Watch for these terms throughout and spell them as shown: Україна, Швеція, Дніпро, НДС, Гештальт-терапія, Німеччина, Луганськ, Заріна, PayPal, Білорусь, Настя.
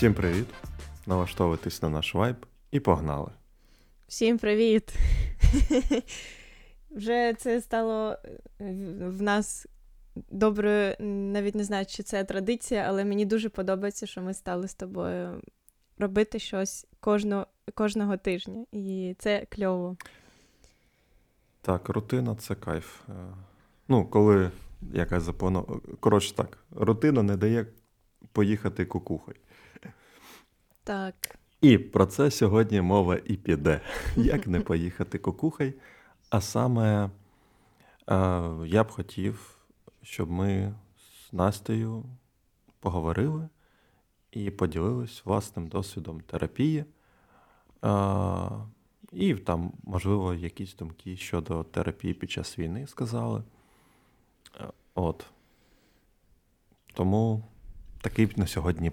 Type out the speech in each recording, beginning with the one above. Всім привіт, налаштовуйтесь на наш вайб і погнали. Всім привіт. Вже це стало в нас доброю, навіть не знаю, чи це традиція, але мені дуже подобається, що ми стали з тобою робити щось кожного тижня. І це кльово. Так, рутина – це кайф. Ну, коли якась запланована... Коротше так, рутина не дає поїхати кукухою. Так. І про це сьогодні мова і піде. Як не поїхати кукухою? А саме я б хотів, щоб ми з Настею поговорили і поділились власним досвідом терапії. І там, можливо, якісь думки щодо терапії під час війни сказали. От. Тому такий на сьогодні.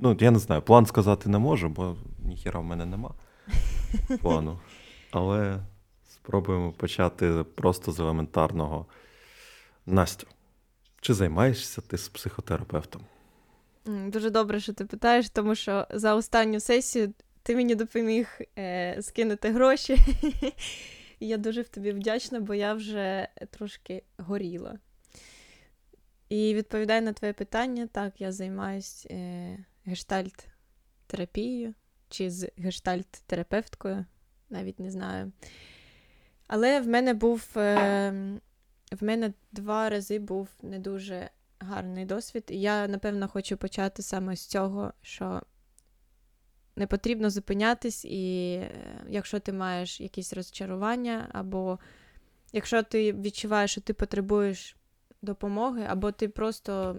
Ну, я не знаю, план сказати не можу, бо ніхіра в мене нема плану. Але спробуємо почати просто з елементарного. Настю, чи займаєшся ти з психотерапевтом? Дуже добре, що ти питаєш, тому що за останню сесію ти мені допоміг скинути гроші. Я дуже тобі вдячна, бо я вже трошки горіла. І відповідаю на твоє питання, так, я займаюся гештальт-терапією чи з гештальт-терапевткою, навіть не знаю. Але в мене два рази був не дуже гарний досвід. І я, напевно, хочу почати саме з цього, що не потрібно зупинятись, і якщо ти маєш якісь розчарування, або якщо ти відчуваєш, що ти потребуєш допомоги, або ти просто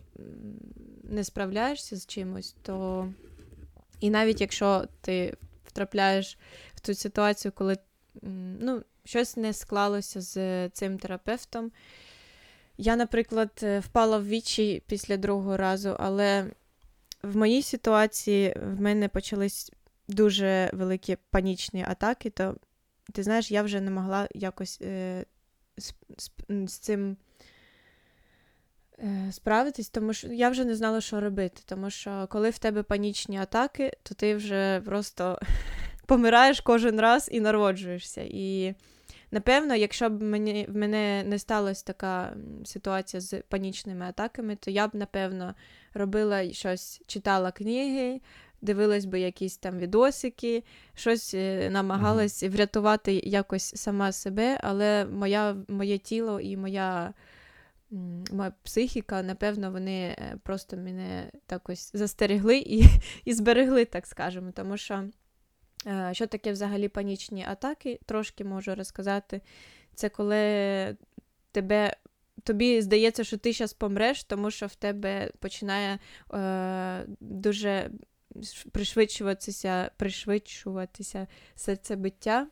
не справляєшся з чимось, то і навіть якщо ти втрапляєш в ту ситуацію, коли щось не склалося з цим терапевтом. Я, наприклад, впала в відчай після другого разу, але в моїй ситуації в мене почались дуже великі панічні атаки, то, ти знаєш, я вже не могла якось з цим справитись, тому що я вже не знала, що робити, тому що коли в тебе панічні атаки, то ти вже просто помираєш кожен раз і народжуєшся. І, напевно, якщо б в мене не сталася така ситуація з панічними атаками, то я б, напевно, робила щось, читала книги, дивилась би якісь там відосики, щось намагалась врятувати якось сама себе, але моє тіло і моя психіка, напевно, вони просто мене так ось застерегли і зберегли, так скажемо. Тому що таке взагалі панічні атаки, трошки можу розказати. Це коли тобі здається, що ти зараз помреш, тому що в тебе починає дуже пришвидшуватися серцебиття,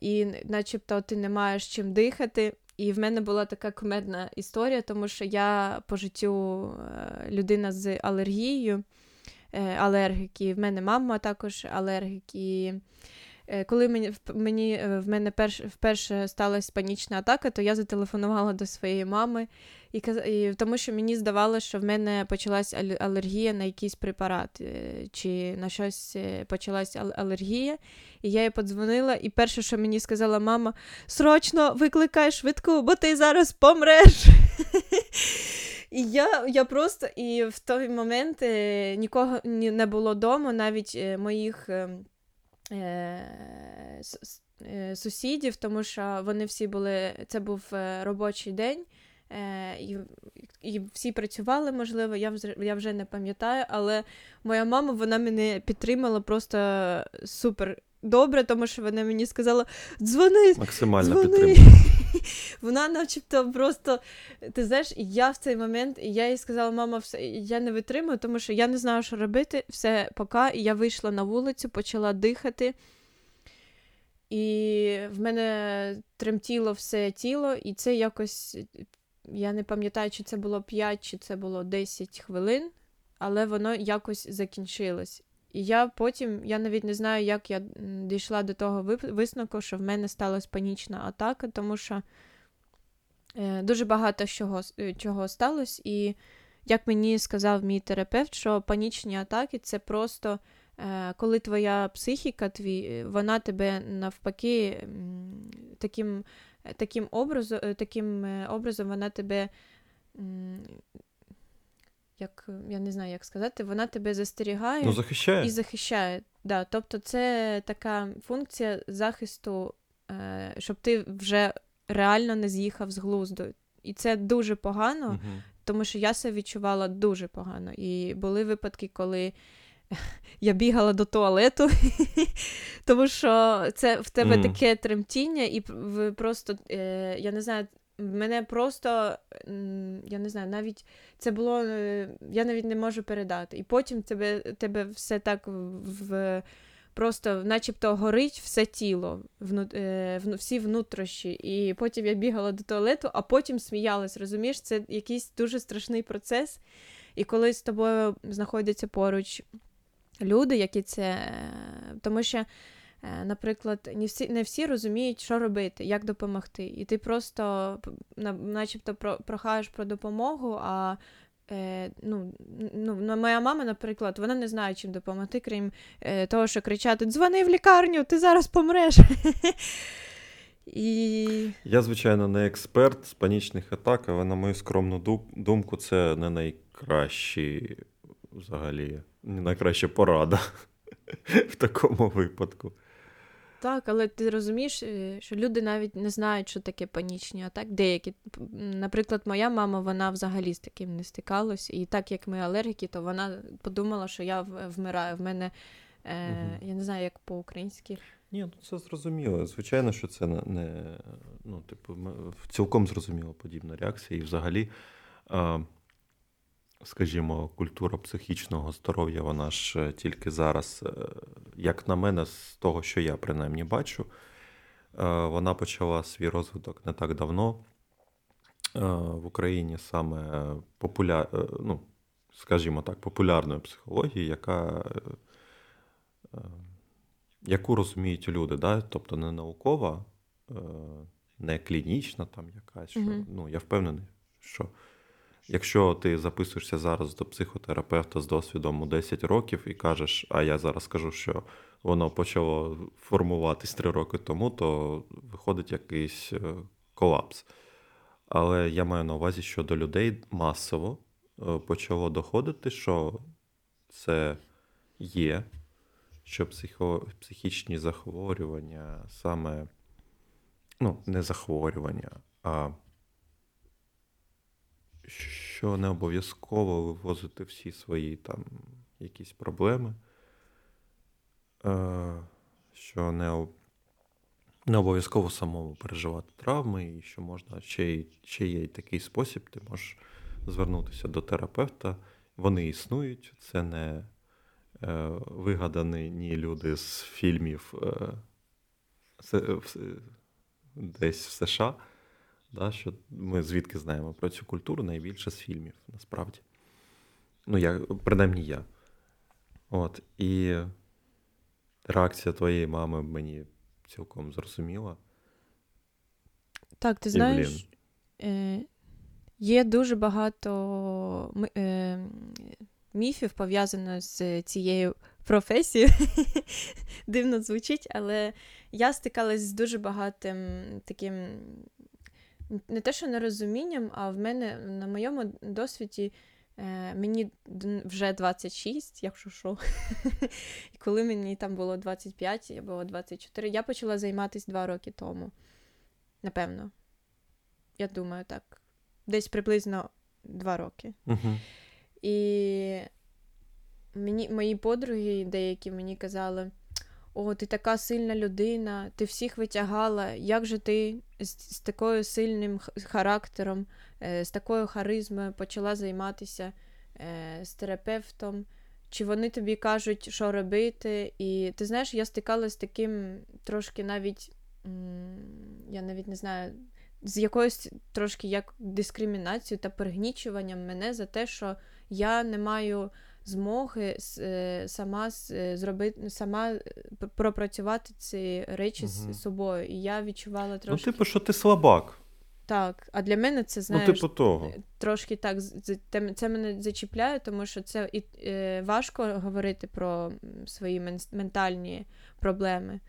і начебто ти не маєш чим дихати. І в мене була така кумедна історія, тому що я по життю людина з алергією, алергік, і в мене мама також алергік. І коли вперше сталася панічна атака, то я зателефонувала до своєї мами, і тому що мені здавалося, що в мене почалась алергія на якийсь препарат, чи на щось почалась алергія. І я їй подзвонила, і перше, що мені сказала мама: срочно викликай швидку, бо ти зараз помреш. І я просто, і в той момент нікого не було вдома, навіть моїх сусідів, тому що вони всі були, це був робочий день, і всі працювали, можливо, я вже не пам'ятаю, але моя мама, вона мене підтримала просто супер добре, тому що вона мені сказала: дзвони! Максимально підтримала. Вона начебто просто, ти знаєш, і я в цей момент, і я їй сказала: мама, все, я не витримую, тому що я не знаю, що робити, все, пока. І я вийшла на вулицю, почала дихати, і в мене тремтіло все тіло, і це якось, я не пам'ятаю, чи це було 5, чи це було 10 хвилин, але воно якось закінчилось. І я навіть не знаю, як я дійшла до того висновку, що в мене сталася панічна атака, тому що дуже багато чого сталося, і як мені сказав мій терапевт, що панічні атаки – це просто коли твоя психіка, вона тебе навпаки таким образом вона тебе, вона тебе застерігає, захищає. І захищає. Да, тобто це така функція захисту, щоб ти вже реально не з'їхав з глузду. І це дуже погано, тому що я себе відчувала дуже погано. І були випадки, коли я бігала до туалету, тому що це в тебе таке тремтіння, і просто, навіть це було, я навіть не можу передати. І потім тебе все так просто начебто горить все тіло, всі внутрішні. І потім я бігала до туалету, а потім сміялась, розумієш? Це якийсь дуже страшний процес. І коли з тобою знаходяться поруч люди, які це... Тому що, наприклад, не всі розуміють, що робити, як допомогти. І ти просто начебто прохаєш про допомогу, а моя мама, наприклад, вона не знає, чим допомогти, крім того, що кричати «Дзвони в лікарню, ти зараз помреш!» І... Я, звичайно, не експерт з панічних атак, але, на мою скромну думку, це не найкраща порада в такому випадку. Так, але ти розумієш, що люди навіть не знають, що таке панічні атаки. Деякі, наприклад, моя мама, вона взагалі з таким не стикалась. І так як ми алергіки, то вона подумала, що я вмираю. В мене, я не знаю, як по-українськи. Ні, це зрозуміло. Звичайно, що це цілком зрозуміла подібна реакція. І взагалі, скажімо, культура психічного здоров'я, вона ж тільки зараз, як на мене, з того, що я принаймні бачу, вона почала свій розвиток не так давно. В Україні саме популярною психологією, яку розуміють люди, да? Тобто не наукова, не клінічна там якась. Що, я впевнений, що якщо ти записуєшся зараз до психотерапевта з досвідом у 10 років і кажеш, а я зараз скажу, що воно почало формуватись 3 роки тому, то виходить якийсь колапс. Але я маю на увазі, що до людей масово почало доходити, що це є, що психічні захворювання, саме, не захворювання, а що не обов'язково вивозити всі свої там якісь проблеми, що не обов'язково самому переживати травми, і що можна, ще є такий спосіб, ти можеш звернутися до терапевта, вони існують, це не вигадані люди з фільмів десь в США, да, що ми звідки знаємо про цю культуру, найбільше з фільмів, насправді. Принаймні я. От, і реакція твоєї мами мені цілком зрозуміла. Так, ти знаєш, є дуже багато міфів пов'язано з цією професією. Дивно звучить, але я стикалась з дуже багатим таким, не те, що нерозумінням, а в мене, на моєму досвіді, мені вже 26, якщо що. І коли мені там було 25 або 24, я почала займатися 2 роки тому. Напевно. Я думаю, так. Десь приблизно 2 роки. І мої подруги деякі мені казали, о, ти така сильна людина, ти всіх витягала, як же ти з такою сильним характером, з такою харизмою почала займатися з терапевтом, чи вони тобі кажуть, що робити, і ти знаєш, я стикалася з таким трошки навіть, я навіть не знаю, з якоюсь трошки як дискримінацією та пригнічуванням мене за те, що я не маю змоги сама пропрацювати ці речі з собою. І я відчувала трошки... типу, що ти слабак. Так, а для мене це, знаєш, ну, типу того. Трошки так, це мене зачіпляє, тому що це і важко говорити про свої ментальні проблеми.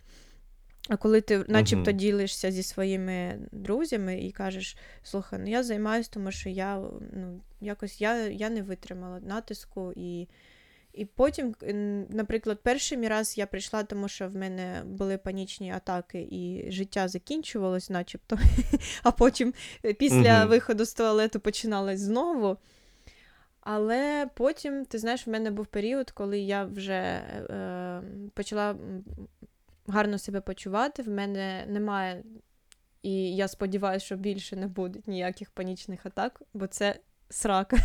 А коли ти начебто ділишся зі своїми друзями і кажеш, слухай, ну я займаюся, тому що я, ну, якось я не витримала натиску. І потім, наприклад, перший мій раз я прийшла, тому що в мене були панічні атаки і життя закінчувалось начебто, а потім після виходу з туалету починалось знову. Але потім, ти знаєш, в мене був період, коли я вже почала гарно себе почувати, в мене немає, і я сподіваюся, що більше не буде ніяких панічних атак, бо це срака.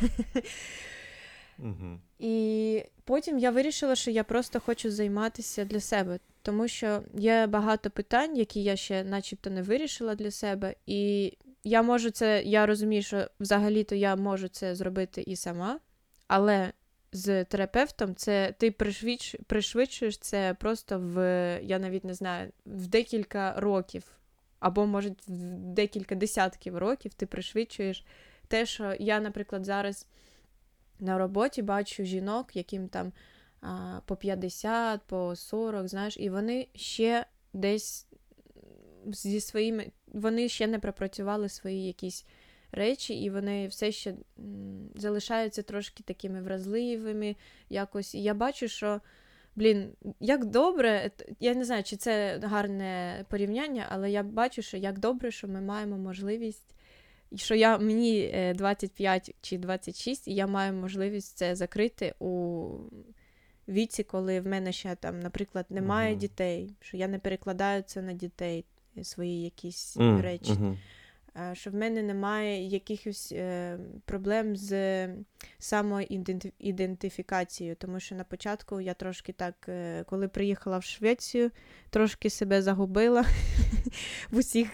І потім я вирішила, що я просто хочу займатися для себе, тому що є багато питань, які я ще начебто не вирішила для себе, і я можу це, я розумію, що взагалі-то я можу це зробити і сама, але з терапевтом це ти пришвидшуєш це просто в, я навіть не знаю, в декілька років, або, може, в декілька десятків років ти пришвидшуєш те, що я, наприклад, зараз на роботі бачу жінок, яким там по 50, по 40, знаєш, і вони ще десь зі своїми, вони ще не пропрацювали свої якісь речі, і вони все ще залишаються трошки такими вразливими якось. І я бачу, що, блін, як добре, я не знаю, чи це гарне порівняння, але я бачу, що як добре, що ми маємо можливість, що я, мені 25 чи 26, і я маю можливість це закрити у віці, коли в мене ще, там, наприклад, немає дітей, що я не перекладаю це на дітей, свої якісь речі. Що в мене немає якихось проблем з самоідентифікацією, тому що на початку я трошки так, коли приїхала в Швецію, трошки себе загубила в усіх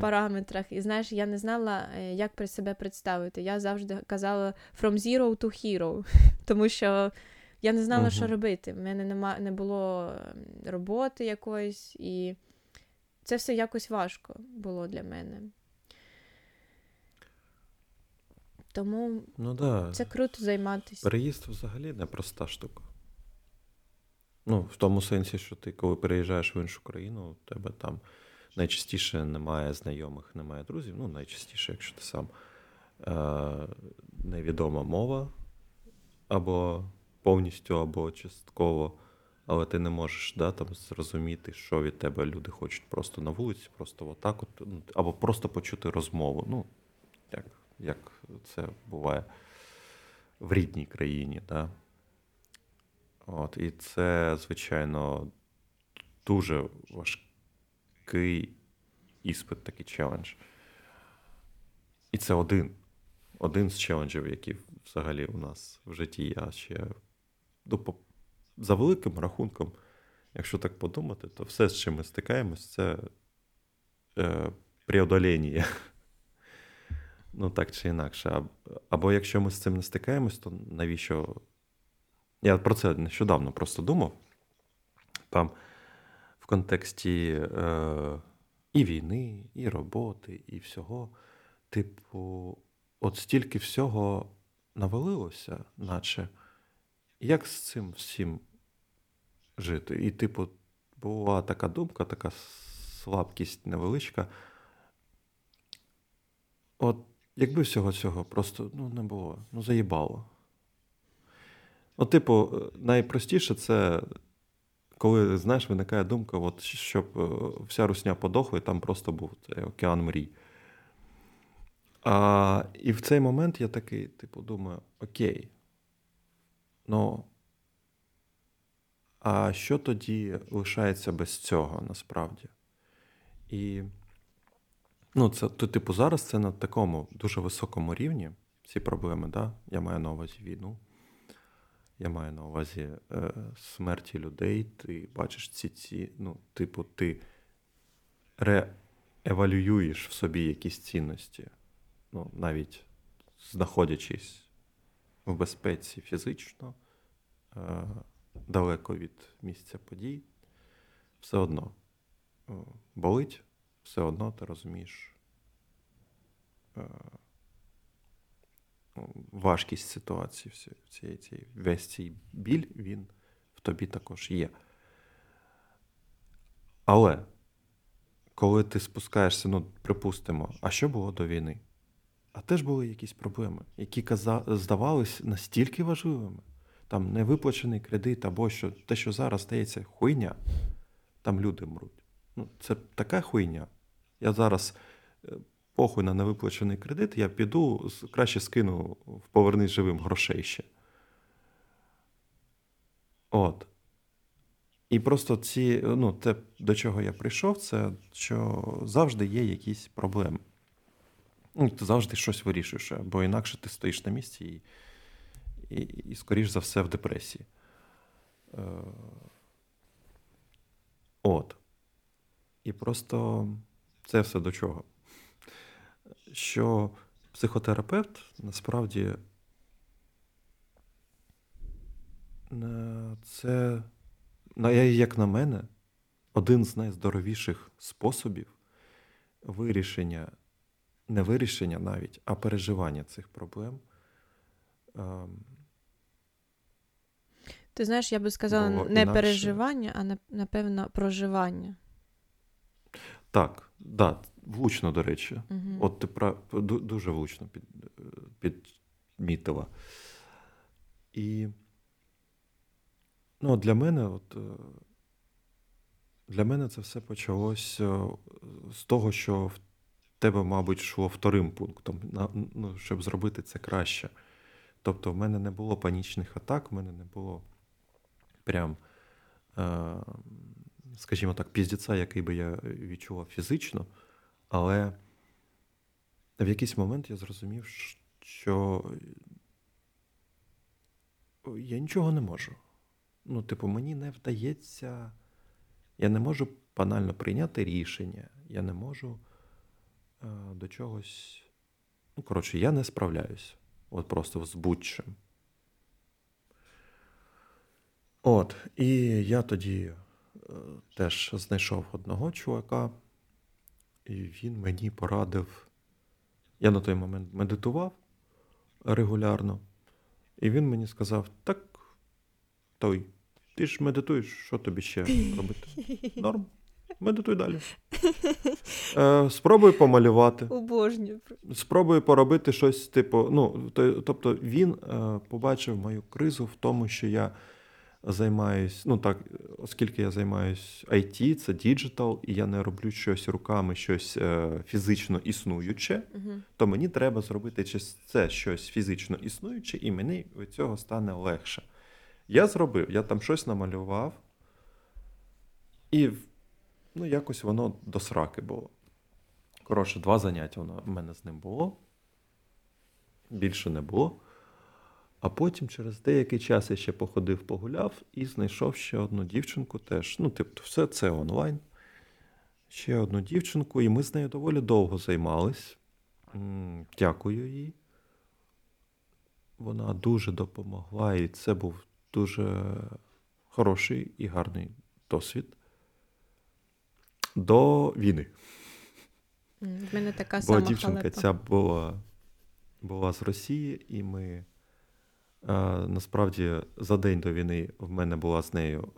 параметрах. І знаєш, я не знала, як про себе представити. Я завжди казала «from zero to hero», тому що я не знала, що робити. В мене не було роботи якоїсь, і це все якось важко було для мене. Тому це круто займатися. Переїзд взагалі непроста штука. Ну, в тому сенсі, що ти, коли переїжджаєш в іншу країну, у тебе там найчастіше немає знайомих, немає друзів. Ну, найчастіше, якщо ти сам невідома мова, або повністю, або частково, але ти не можеш там зрозуміти, що від тебе люди хочуть просто на вулиці, просто отак, або просто почути розмову. Ну, як це буває в рідній країні. Да? От, і це, звичайно, дуже важкий іспит, такий челендж. І це один з челенджів, які взагалі у нас в житті. Я ще, за великим рахунком, якщо так подумати, то все, з чим ми стикаємось, це преодоління. Ну, так чи інакше. Або якщо ми з цим не стикаємось, то навіщо... Я про це нещодавно просто думав. Там в контексті і війни, і роботи, і всього. Типу, от стільки всього навалилося, наче. Як з цим всім жити? І, типу, була така думка, така слабкість невеличка. От якби всього цього просто не було, заїбало. От, типу, найпростіше це, коли, знаєш, виникає думка, от, щоб вся русня подохла, і там просто був океан мрій. І в цей момент я такий, типу, думаю, окей, а що тоді лишається без цього, насправді? І... це, типу, зараз це на такому дуже високому рівні, ці проблеми, да? Я маю на увазі війну, я маю на увазі смерті людей, ти бачиш типу, ти реевалюєш в собі якісь цінності, навіть знаходячись в безпеці фізично, далеко від місця подій, все одно болить. Все одно ти розумієш, важкість ситуації, весь цей біль, він в тобі також є. Але коли ти спускаєшся, припустимо, а що було до війни? А теж були якісь проблеми, які здавались настільки важливими. Там невиплачений кредит або що, те, що зараз стається хуйня, там люди мруть. Це така хуйня. Я зараз похуй на невиплачений кредит, я піду, краще скину в «Повернись живим» грошей ще. От. І просто ці, те, до чого я прийшов, це, що завжди є якісь проблеми. Ти завжди щось вирішуєш, бо інакше ти стоїш на місці і скоріш за все, в депресії. От. І просто це все до чого. Що психотерапевт насправді це, як на мене, один з найздоровіших способів вирішення, не вирішення навіть, а переживання цих проблем. Ти знаєш, я би сказала, не інакше. Переживання, а, напевно, проживання. Так, да, влучно, до речі. Угу. От ти дуже влучно підмітила. І для мене, це все почалось з того, що в тебе, мабуть, йшло вторим пунктом, щоб зробити це краще. Тобто в мене не було панічних атак, в мене не було прям, скажімо так, піздіця, який би я відчував фізично, але в якийсь момент я зрозумів, що я нічого не можу. Мені не вдається, я не можу банально прийняти рішення, я не можу до чогось, я не справляюсь. Просто з будь-чим. І я тоді теж знайшов одного чувака, і він мені порадив. Я на той момент медитував регулярно, і він мені сказав: так, той, ти ж медитуєш, що тобі ще робити? Норм. Медитуй далі. Спробуй помалювати. Обожнюю. Спробуй поробити щось, тобто він побачив мою кризу в тому, що я займаюсь, оскільки я займаюсь IT, це діджитал, і я не роблю щось руками, щось фізично існуюче, то мені треба зробити це щось фізично існуюче, і мені від цього стане легше. Я зробив, я там щось намалював, і якось воно до сраки було. Коротше, 2 заняття в мене з ним було. Більше не було. А потім через деякий час я ще походив, погуляв і знайшов ще одну дівчинку теж. Все це онлайн. Ще одну дівчинку, і ми з нею доволі довго займались. Дякую їй. Вона дуже допомогла, і це був дуже хороший і гарний досвід. До війни. В мене така сама халепа. Бо дівчинка ця була з Росії, і ми, насправді, за день до війни в мене була з нею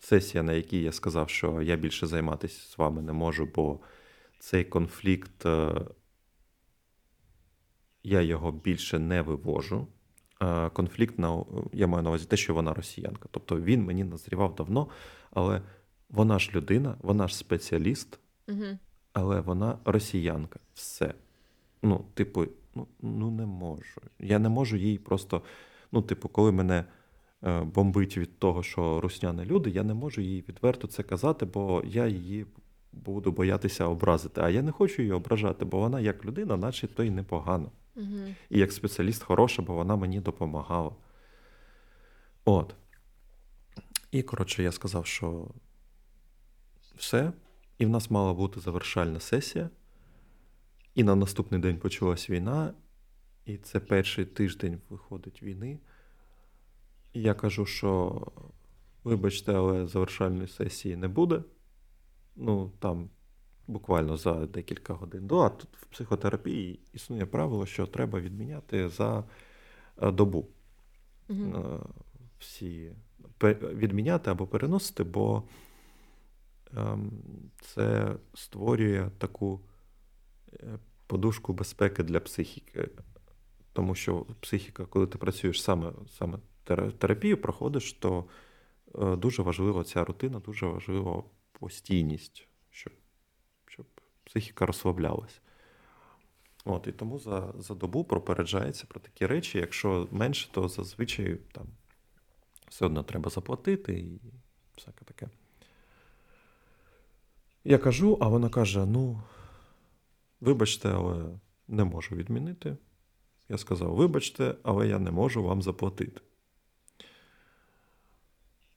сесія, на якій я сказав, що я більше займатися з вами не можу, бо цей конфлікт, я його більше не вивожу. Конфлікт, я маю на увазі те, що вона росіянка. Тобто він мені назрівав давно, але... Вона ж людина, вона ж спеціаліст, але вона росіянка. Все. Не можу. Я не можу їй просто... коли мене бомбить від того, що русняні люди, я не можу їй відверто це казати, бо я її буду боятися образити. А я не хочу її ображати, бо вона як людина, наче то й непогано. І як спеціаліст хороша, бо вона мені допомагала. І, я сказав, що... все. І в нас мала бути завершальна сесія. І на наступний день почалась війна. І це перший тиждень виходить війни. І я кажу, що вибачте, але завершальної сесії не буде. Там буквально за декілька годин до, а тут в психотерапії існує правило, що треба відміняти за добу. Угу. Всі відміняти або переносити, бо це створює таку подушку безпеки для психіки. Тому що психіка, коли ти працюєш саме терапію, проходиш, то дуже важлива ця рутина, дуже важлива постійність, щоб психіка розслаблялась. От, і тому за добу пропереджається про такі речі. Якщо менше, то зазвичай там все одно треба заплатити і всяке таке. Я кажу, а вона каже, ну, вибачте, але не можу відмінити. Я сказав, вибачте, але я не можу вам заплатити.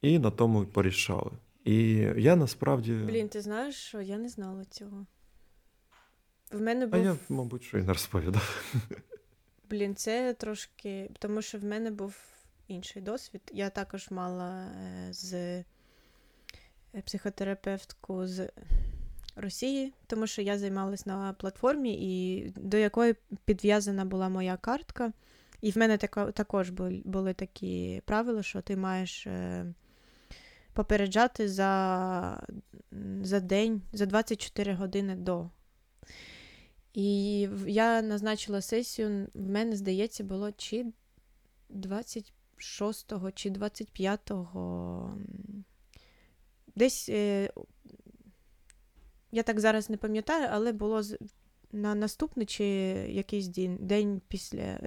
І на тому порішали. І я насправді... Блін, ти знаєш, що я не знала цього. В мене був... А я, мабуть, що і не розповідав. Блін, це трошки... Тому що в мене був інший досвід. Я також мала з психотерапевтку з Росії, тому що я займалась на платформі, і до якої підв'язана була моя картка. І в мене також були такі правила, що ти маєш попереджати за день, за 24 години до. І я назначила сесію, в мене, здається, було чи 26, чи 25, десь, я так зараз не пам'ятаю, але було на наступний чи якийсь день після,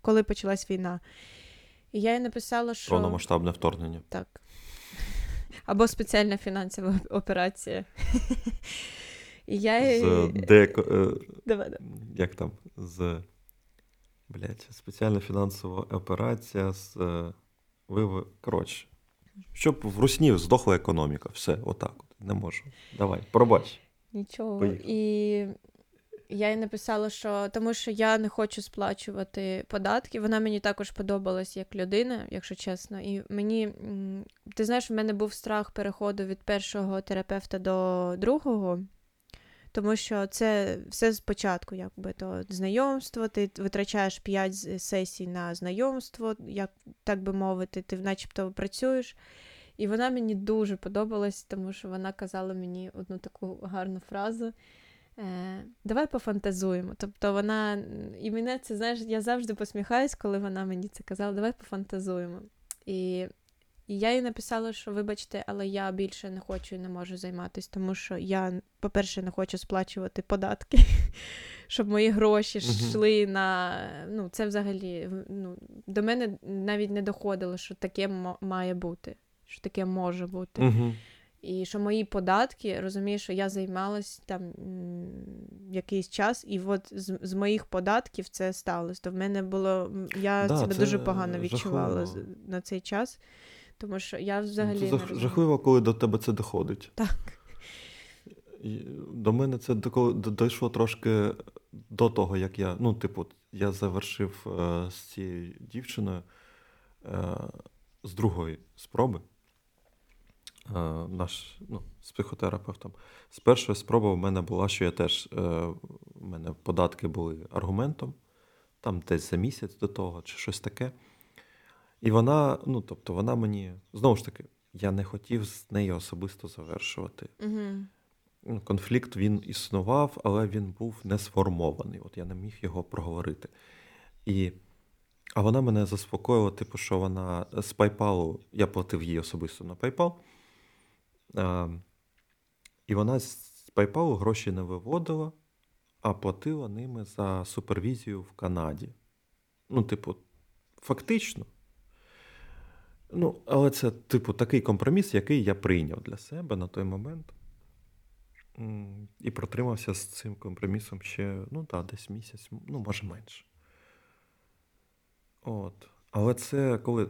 коли почалась війна. І я їй написала, що... Повномасштабне вторгнення. Так. Або спеціальна фінансова операція. І я... Як там? Спеціальна фінансова операція з... Коротше. Щоб в руснів здохла економіка. Все, отак. Не можу. Давай, пробач. Нічого. Поїхали. І я їй написала, що тому що я не хочу сплачувати податки. Вона мені також подобалась як людина, якщо чесно. І мені, ти знаєш, в мене був страх переходу від першого терапевта до другого. Тому що це все спочатку, якби, то знайомство, ти витрачаєш 5 сесій на знайомство, як так би мовити, ти начебто працюєш. І вона мені дуже подобалась, тому що вона казала мені одну таку гарну фразу. Давай пофантазуємо. Тобто вона, і мене це, знаєш, я завжди посміхаюсь, коли вона мені це казала, давай пофантазуємо. І я їй написала, що вибачте, але я більше не хочу і не можу займатися, тому що я, по-перше, не хочу сплачувати податки, щоб мої гроші йшли на... Ну, це взагалі, до мене навіть не доходило, що таке має бути. Що таке може бути. І що мої податки, розумієш, що я займалась там якийсь час, і от з моїх податків це сталося. То в мене було... Я себе дуже погано відчувала на цей час, тому що я взагалі... Це жахливо, коли до тебе це доходить. Так. До мене це дійшло трошки до того, як я... Ну, типу, я завершив з цією дівчиною з другої спроби. З психотерапевтом. З першої спроби в мене була, що я теж, в мене податки були аргументом, там десь за місяць до того, чи щось таке. І вона, вона мені, знову ж таки, я не хотів з нею особисто завершувати. Угу. Конфлікт, він існував, але він був не сформований. От я не міг його проговорити. А вона мене заспокоїла, типу, що вона з PayPal, я платив їй особисто на PayPal, і вона з PayPal гроші не виводила, а платила ними за супервізію в Канаді. Фактично. Але це, такий компроміс, який я прийняв для себе на той момент. І протримався з цим компромісом ще, десь місяць, може менше. От. Але це коли,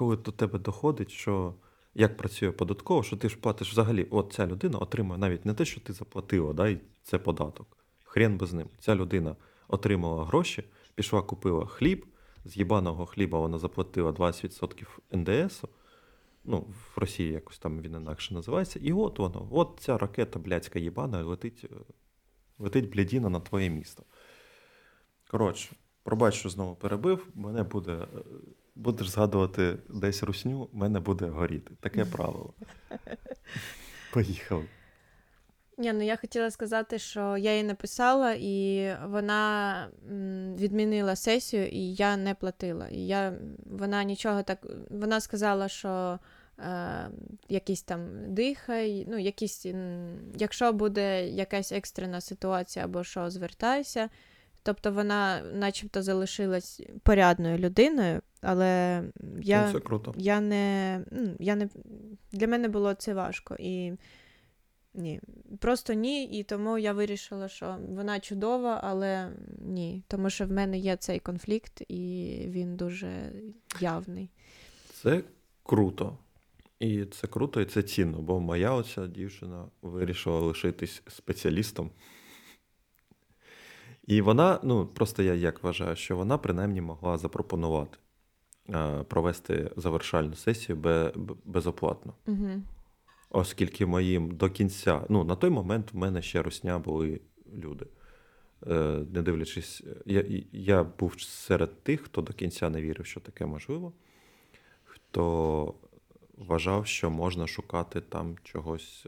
до тебе доходить, що як працює податково, що ти ж платиш взагалі, от ця людина отримує навіть не те, що ти заплатила, і це податок. Хрен би з ним. Ця людина отримала гроші, пішла, купила хліб, з їбаного хліба вона заплатила 20% НДСу, ну, в Росії якось там він інакше називається, і от воно, от ця ракета блядська єбана летить блядіна на твоє місто. Коротше, пробач, що знову перебив, мене буде, будеш згадувати десь русню, мене буде горіти. Таке правило. Поїхали. Ні, ну я хотіла сказати, що я їй написала, і вона відмінила сесію, і я не платила. І вона нічого так... Вона сказала, що якісь там дихай, ну якісь... Якщо буде якась екстрена ситуація або що, звертайся. Тобто вона начебто залишилась порядною людиною, але я не... Для мене було це важко, і... Ні, просто ні, і тому я вирішила, що вона чудова, але ні, тому що в мене є цей конфлікт, і він дуже явний. Це круто, і це круто, і це цінно, бо моя оця дівчина вирішила лишитись спеціалістом. І вона, ну, просто я як вважаю, що вона принаймні могла запропонувати провести завершальну сесію безоплатно. Угу. Оскільки моїм до кінця, ну, на той момент в мене ще русня були люди. Не дивлячись, я був серед тих, хто до кінця не вірив, що таке можливо, хто вважав, що можна шукати там чогось,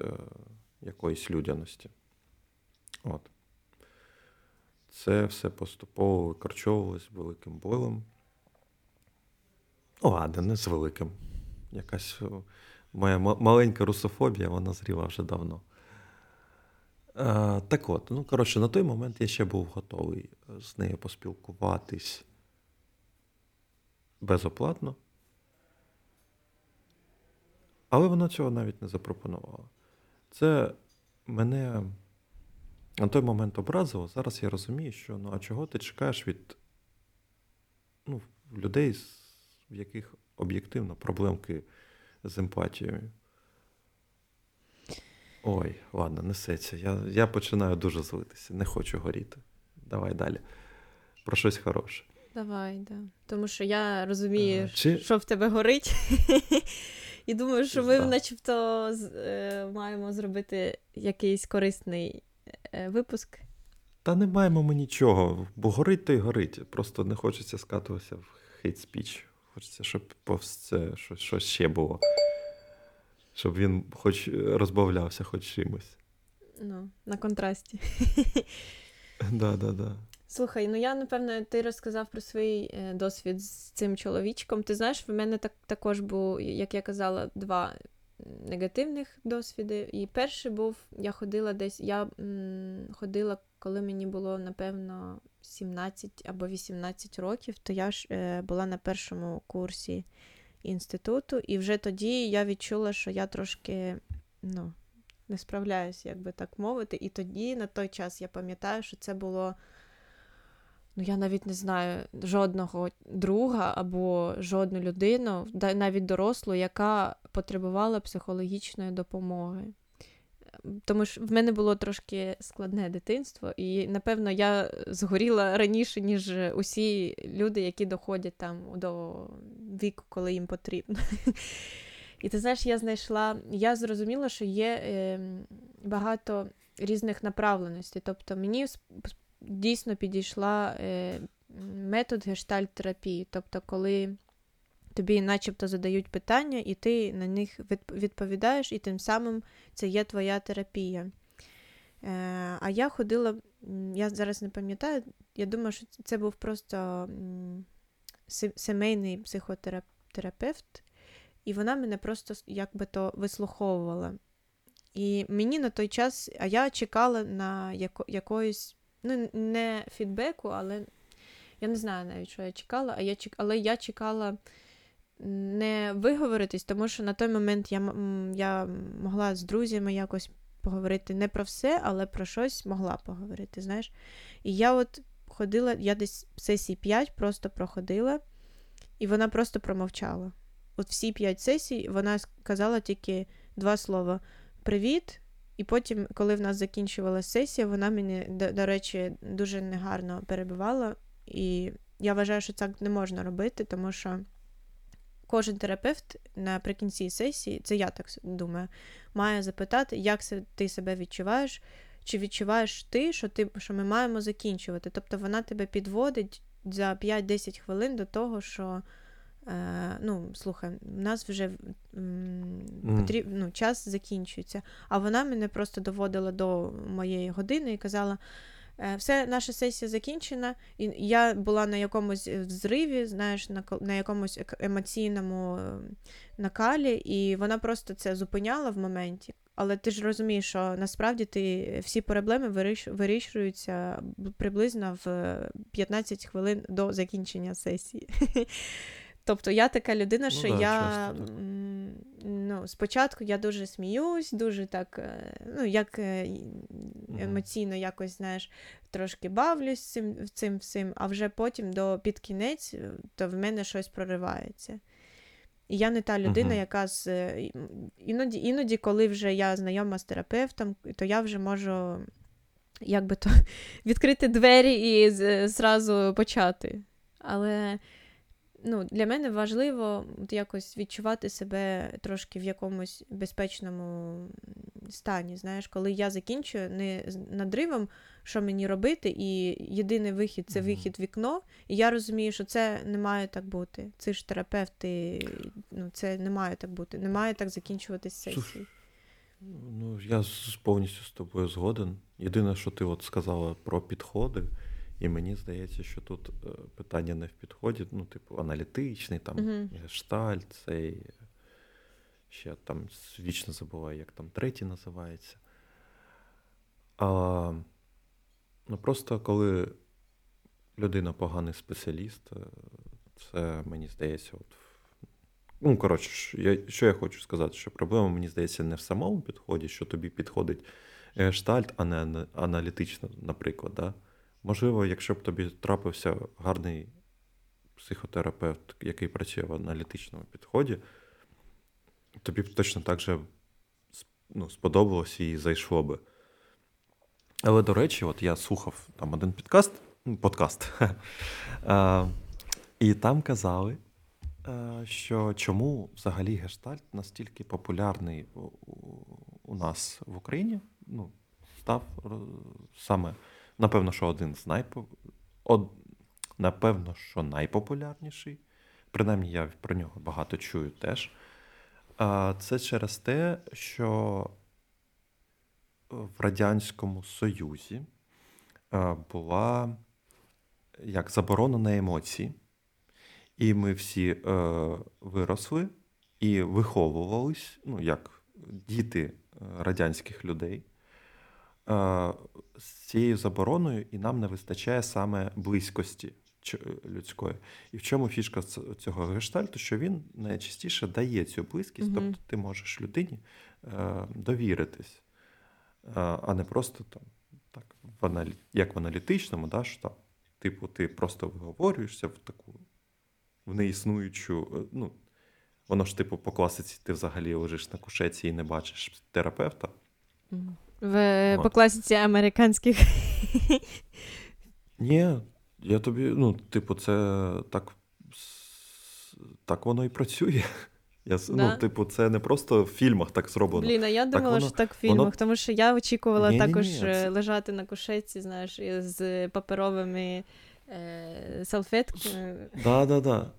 якоїсь людяності. От. Це все поступово викорчовувалось великим болем. О, ладно, не з великим. Якась... Моя маленька русофобія, вона зріла вже давно. Так от, ну, коротше, на той момент я ще був готовий з нею поспілкуватись безоплатно. Але вона цього навіть не запропонувала. Це мене на той момент образило. Зараз я розумію, що, ну, а чого ти чекаєш від, ну, людей, в яких об'єктивно проблемки з емпатією. Ой, ладно, несеться. Я починаю дуже злитися. Не хочу горіти. Давай далі. Про щось хороше. Давай, да. Тому що я розумію, що в тебе горить. І думаю, що ми начебто маємо зробити якийсь корисний випуск. Та не маємо ми нічого. Бо горить, то й горить. Просто не хочеться скатуватися в хейт-спіч. Хочеться, щоб це щось ще було. Щоб він хоч розбавлявся хоч чимось. Ну, на контрасті. Да. Слухай, ну я, напевно, ти розказав про свій досвід з цим чоловічком. Ти знаєш, в мене також був, як я казала, два негативних досвіди. І перший був, я ходила, коли мені було, напевно, 17 або 18 років, то я ж була на першому курсі інституту, і вже тоді я відчула, що я трошки, ну, не справляюсь, як би так мовити, і тоді, на той час, я пам'ятаю, що це було, ну, я навіть не знаю, жодного друга або жодну людину, навіть дорослу, яка потребувала психологічної допомоги. Тому що в мене було трошки складне дитинство, і, напевно, я згоріла раніше, ніж усі люди, які доходять там до віку, коли їм потрібно. І ти знаєш, я зрозуміла, що є багато різних направленостей. Тобто мені дійсно підійшла метод гештальт-терапії. Тобто коли тобі начебто задають питання, і ти на них відповідаєш, і тим самим це є твоя терапія. А я ходила, я зараз не пам'ятаю, я думаю, що це був просто сімейний психотерапевт, і вона мене просто якби то вислуховувала. І мені на той час, а я чекала на якоїсь, ну, не фідбеку, але я не знаю навіть, що я чекала, але я чекала не виговоритись, тому що на той момент я могла з друзями якось поговорити не про все, але про щось могла поговорити, знаєш. І я от ходила, я десь сесії 5 просто проходила, і вона просто промовчала. От всі 5 сесій вона сказала тільки 2 слова «Привіт», і потім, коли в нас закінчувалася сесія, вона мені, до речі, дуже негарно перебивала, і я вважаю, що так не можна робити, тому що кожен терапевт наприкінці сесії, це я так думаю, має запитати, як ти себе відчуваєш, чи відчуваєш ти, що ми маємо закінчувати. Тобто вона тебе підводить за 5-10 хвилин до того, що слухай, у нас вже час закінчується. А вона мене просто доводила до моєї години і казала, все, наша сесія закінчена, і я була на якомусь взриві, знаєш, на якомусь емоційному накалі, і вона просто це зупиняла в моменті. Але ти ж розумієш, що насправді всі проблеми вирішуються приблизно в 15 хвилин до закінчення сесії. Тобто я така людина, що спочатку я дуже сміюсь, дуже так, емоційно якось, знаєш, трошки бавлюсь цим всім, а вже потім під кінець, то в мене щось проривається. І я не та людина, яка іноді, коли вже я знайома з терапевтом, то я вже можу, відкрити двері і зразу почати. Але... для мене важливо якось відчувати себе трошки в якомусь безпечному стані, знаєш, коли я закінчую не надривом, що мені робити, і єдиний вихід – це вихід в вікно, і я розумію, що це не має так бути. Це ж терапевти, це не має так бути, не має так закінчуватись сесії. Я повністю з тобою згоден. Єдине, що ти сказала про підходи, і мені здається, що тут питання не в підході, аналітичний, гештальт, цей, ще там вічно забуваю, як там третій називається. Просто коли людина поганий спеціаліст, це, мені здається, що я хочу сказати, що проблема, мені здається, не в самому підході, що тобі підходить гештальт, а не аналітично, наприклад, да? Можливо, якщо б тобі трапився гарний психотерапевт, який працює в аналітичному підході, тобі б точно так же сподобалось і зайшло би. Але, до речі, я слухав там один подкаст, і там казали, що чому взагалі гештальт настільки популярний у нас в Україні, став саме... Напевно, що найпопулярніший, принаймні я про нього багато чую теж, це через те, що в Радянському Союзі була заборона на емоції, і ми всі виросли і виховувались, як діти радянських людей, з цією забороною, і нам не вистачає саме близькості людської. І в чому фішка цього гештальту, що він найчастіше дає цю близькість, тобто ти можеш людині довіритись, а не просто як в аналітичному, да, що ти просто виговорюєшся в таку в неіснуючу, воно ж по класиці ти взагалі лежиш на кушетці і не бачиш терапевта. По класиці американських. Ні, я тобі, це так воно і працює. Це не просто в фільмах так зроблено. Блін, а я думала, що так в фільмах, тому що я очікувала лежати на кушетці, знаєш, з паперовими салфетками. Да.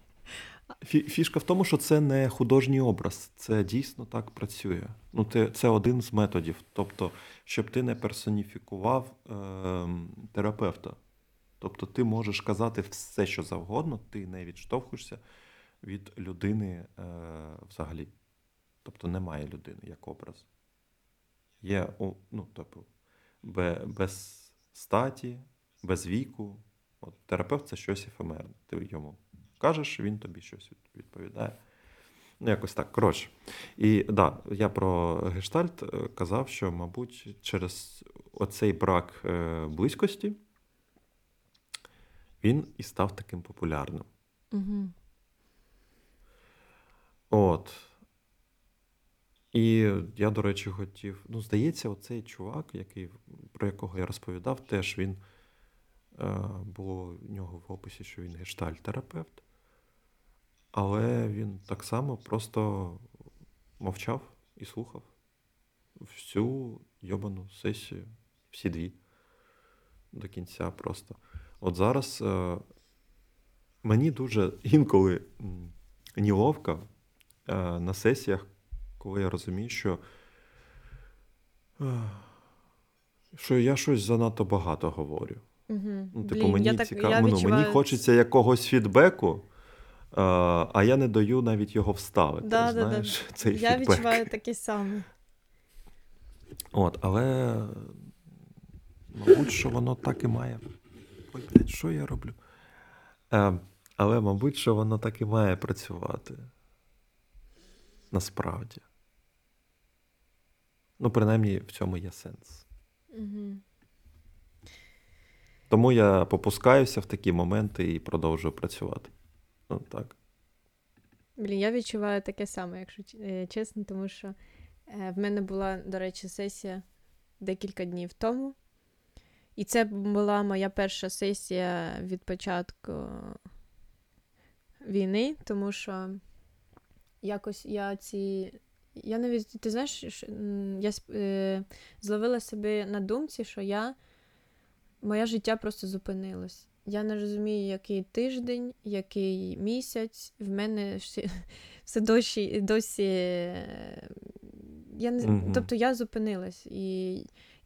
Фішка в тому, що це не художній образ, це дійсно так працює. Це один з методів, тобто, щоб ти не персоніфікував терапевта. Тобто ти можеш казати все, що завгодно, ти не відштовхуєшся від людини взагалі. Тобто немає людини як образ. Є без статі, без віку. Терапевт – це щось ефемерне, ти йому кажеш, він тобі щось відповідає. Якось так, коротше. І да, я про гештальт казав, що, мабуть, через оцей брак близькості він і став таким популярним. Угу. І я, до речі, хотів... здається, оцей чувак, про якого я розповідав, теж він... Було в нього в описі, що він гештальт-терапевт. Але він так само просто мовчав і слухав всю йобану сесію, всі дві, до кінця просто. От зараз мені дуже інколи неловко на сесіях, коли я розумію, що я щось занадто багато говорю. Угу. Ну, типу, мені цікаво, відчуваю... мені хочеться якогось фідбеку, а я не даю навіть його вставити. Да. Цей я фідбек. Відчуваю такий самий. От, але мабуть, що воно так і має. Ой, блядь, що я роблю? Але, мабуть, що воно так і має працювати. Насправді. Ну, принаймні, в цьому є сенс. Угу. Тому я попускаюся в такі моменти і продовжую працювати. Ну, так. Блін, я відчуваю таке саме, якщо чесно, тому що в мене була, до речі, сесія декілька днів тому. І це була моя перша сесія від початку війни, тому що якось я навіть, ти знаєш, я зловила себе на думці, що моє життя просто зупинилось. Я не розумію, який тиждень, який місяць. В мене все досі... Тобто я зупинилась. І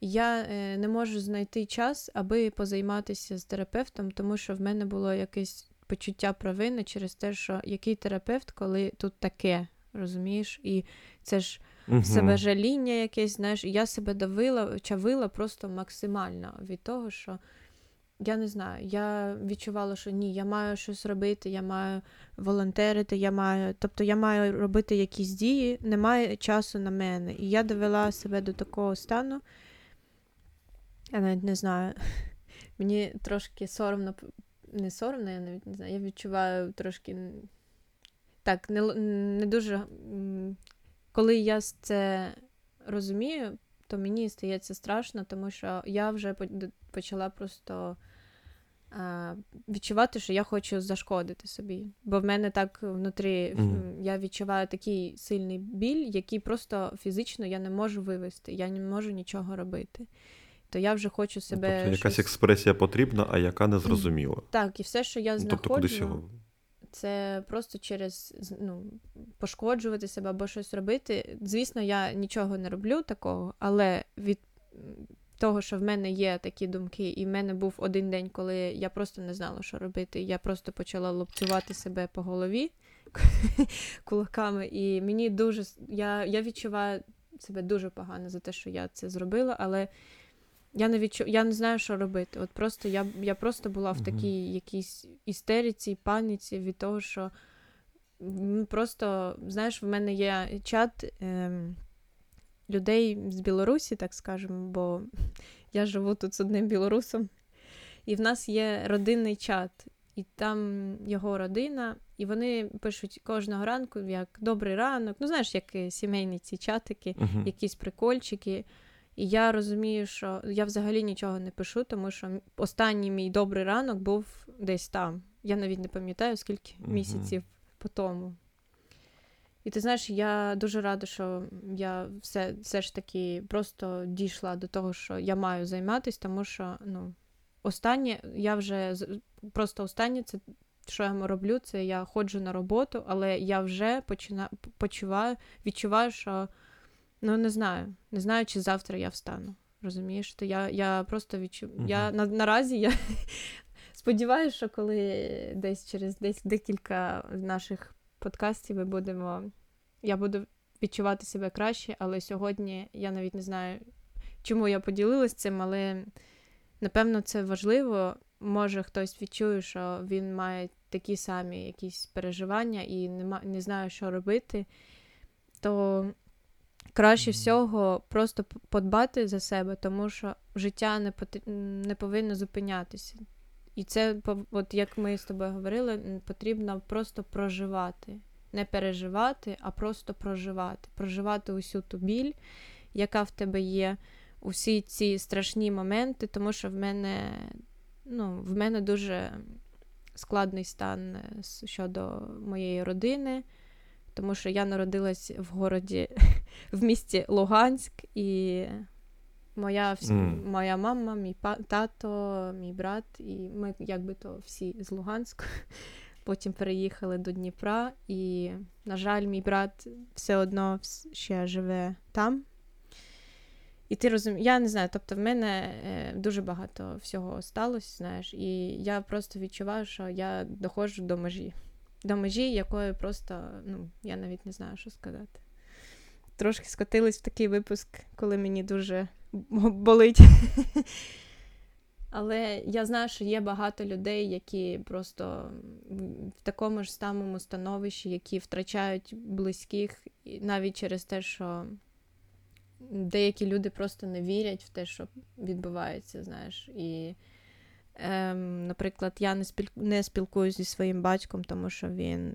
я не можу знайти час, аби позайматися з терапевтом, тому що в мене було якесь почуття провини через те, що який терапевт, коли тут таке, розумієш? І це ж себе жаління якесь, знаєш. Я себе чавила просто максимально від того, що я не знаю, я відчувала, що ні, я маю щось робити, я маю волонтерити, тобто я маю робити якісь дії, немає часу на мене. І я довела себе до такого стану, я навіть не знаю, мені трошки соромно, не соромно, я навіть не знаю, я відчуваю трошки, так, не дуже, коли я це розумію, то мені стається страшно, тому що я вже почала просто відчувати, що я хочу зашкодити собі. Бо в мене так внутрі, я відчуваю такий сильний біль, який просто фізично я не можу вивести, я не можу нічого робити. То я вже хочу себе... Тобто якась експресія потрібна, а яка не зрозуміла. Так, і все, що я знаходжу, це просто через пошкоджувати себе або щось робити. Звісно, я нічого не роблю такого, але від того, що в мене є такі думки, і в мене був один день, коли я просто не знала, що робити, я просто почала лупцювати себе по голові кулаками, і мені дуже... Я відчуваю себе дуже погано за те, що я це зробила, але я не знаю, що робити. От просто я просто була в такій якійсь істериці, паніці від того, що просто, знаєш, в мене є чат людей з Білорусі, так скажемо, бо я живу тут з одним білорусом. І в нас є родинний чат, і там його родина, і вони пишуть кожного ранку, як «Добрий ранок», ну, знаєш, як сімейні ці чатики, якісь прикольчики. І я розумію, що я взагалі нічого не пишу, тому що останній мій добрий ранок був десь там. Я навіть не пам'ятаю, скільки місяців по тому. І ти знаєш, я дуже рада, що я все ж таки просто дійшла до того, що я маю займатися, тому що, останнє, це що я роблю, це я ходжу на роботу, але я вже відчуваю, що не знаю, чи завтра я встану. Розумієш? То я просто відчуваю. Наразі я сподіваюся, що коли десь через декілька наших подкастів я буду відчувати себе краще, але сьогодні я навіть не знаю, чому я поділилась цим, але напевно це важливо. Може, хтось відчує, що він має такі самі якісь переживання і не знає, що робити, то краще всього просто подбати за себе, тому що життя не повинно зупинятися. І це, от як ми з тобою говорили, потрібно просто проживати. Не переживати, а просто проживати. Проживати усю ту біль, яка в тебе є, усі ці страшні моменти, тому що в мене дуже складний стан щодо моєї родини, тому що я народилась в місті Луганськ, і моя мама, мій тато, мій брат, і ми якби то всі з Луганська. Потім переїхали до Дніпра, і, на жаль, мій брат все одно ще живе там. І ти розумієш, я не знаю, тобто в мене дуже багато всього сталося, знаєш, і я просто відчуваю, що я доходжу до межі. До межі, якої просто, я навіть не знаю, що сказати. Трошки скотились в такий випуск, коли мені дуже болить. Але я знаю, що є багато людей, які просто в такому ж самому становищі, які втрачають близьких, навіть через те, що деякі люди просто не вірять в те, що відбувається, знаєш. І, наприклад, я не спілкуюся зі своїм батьком, тому що він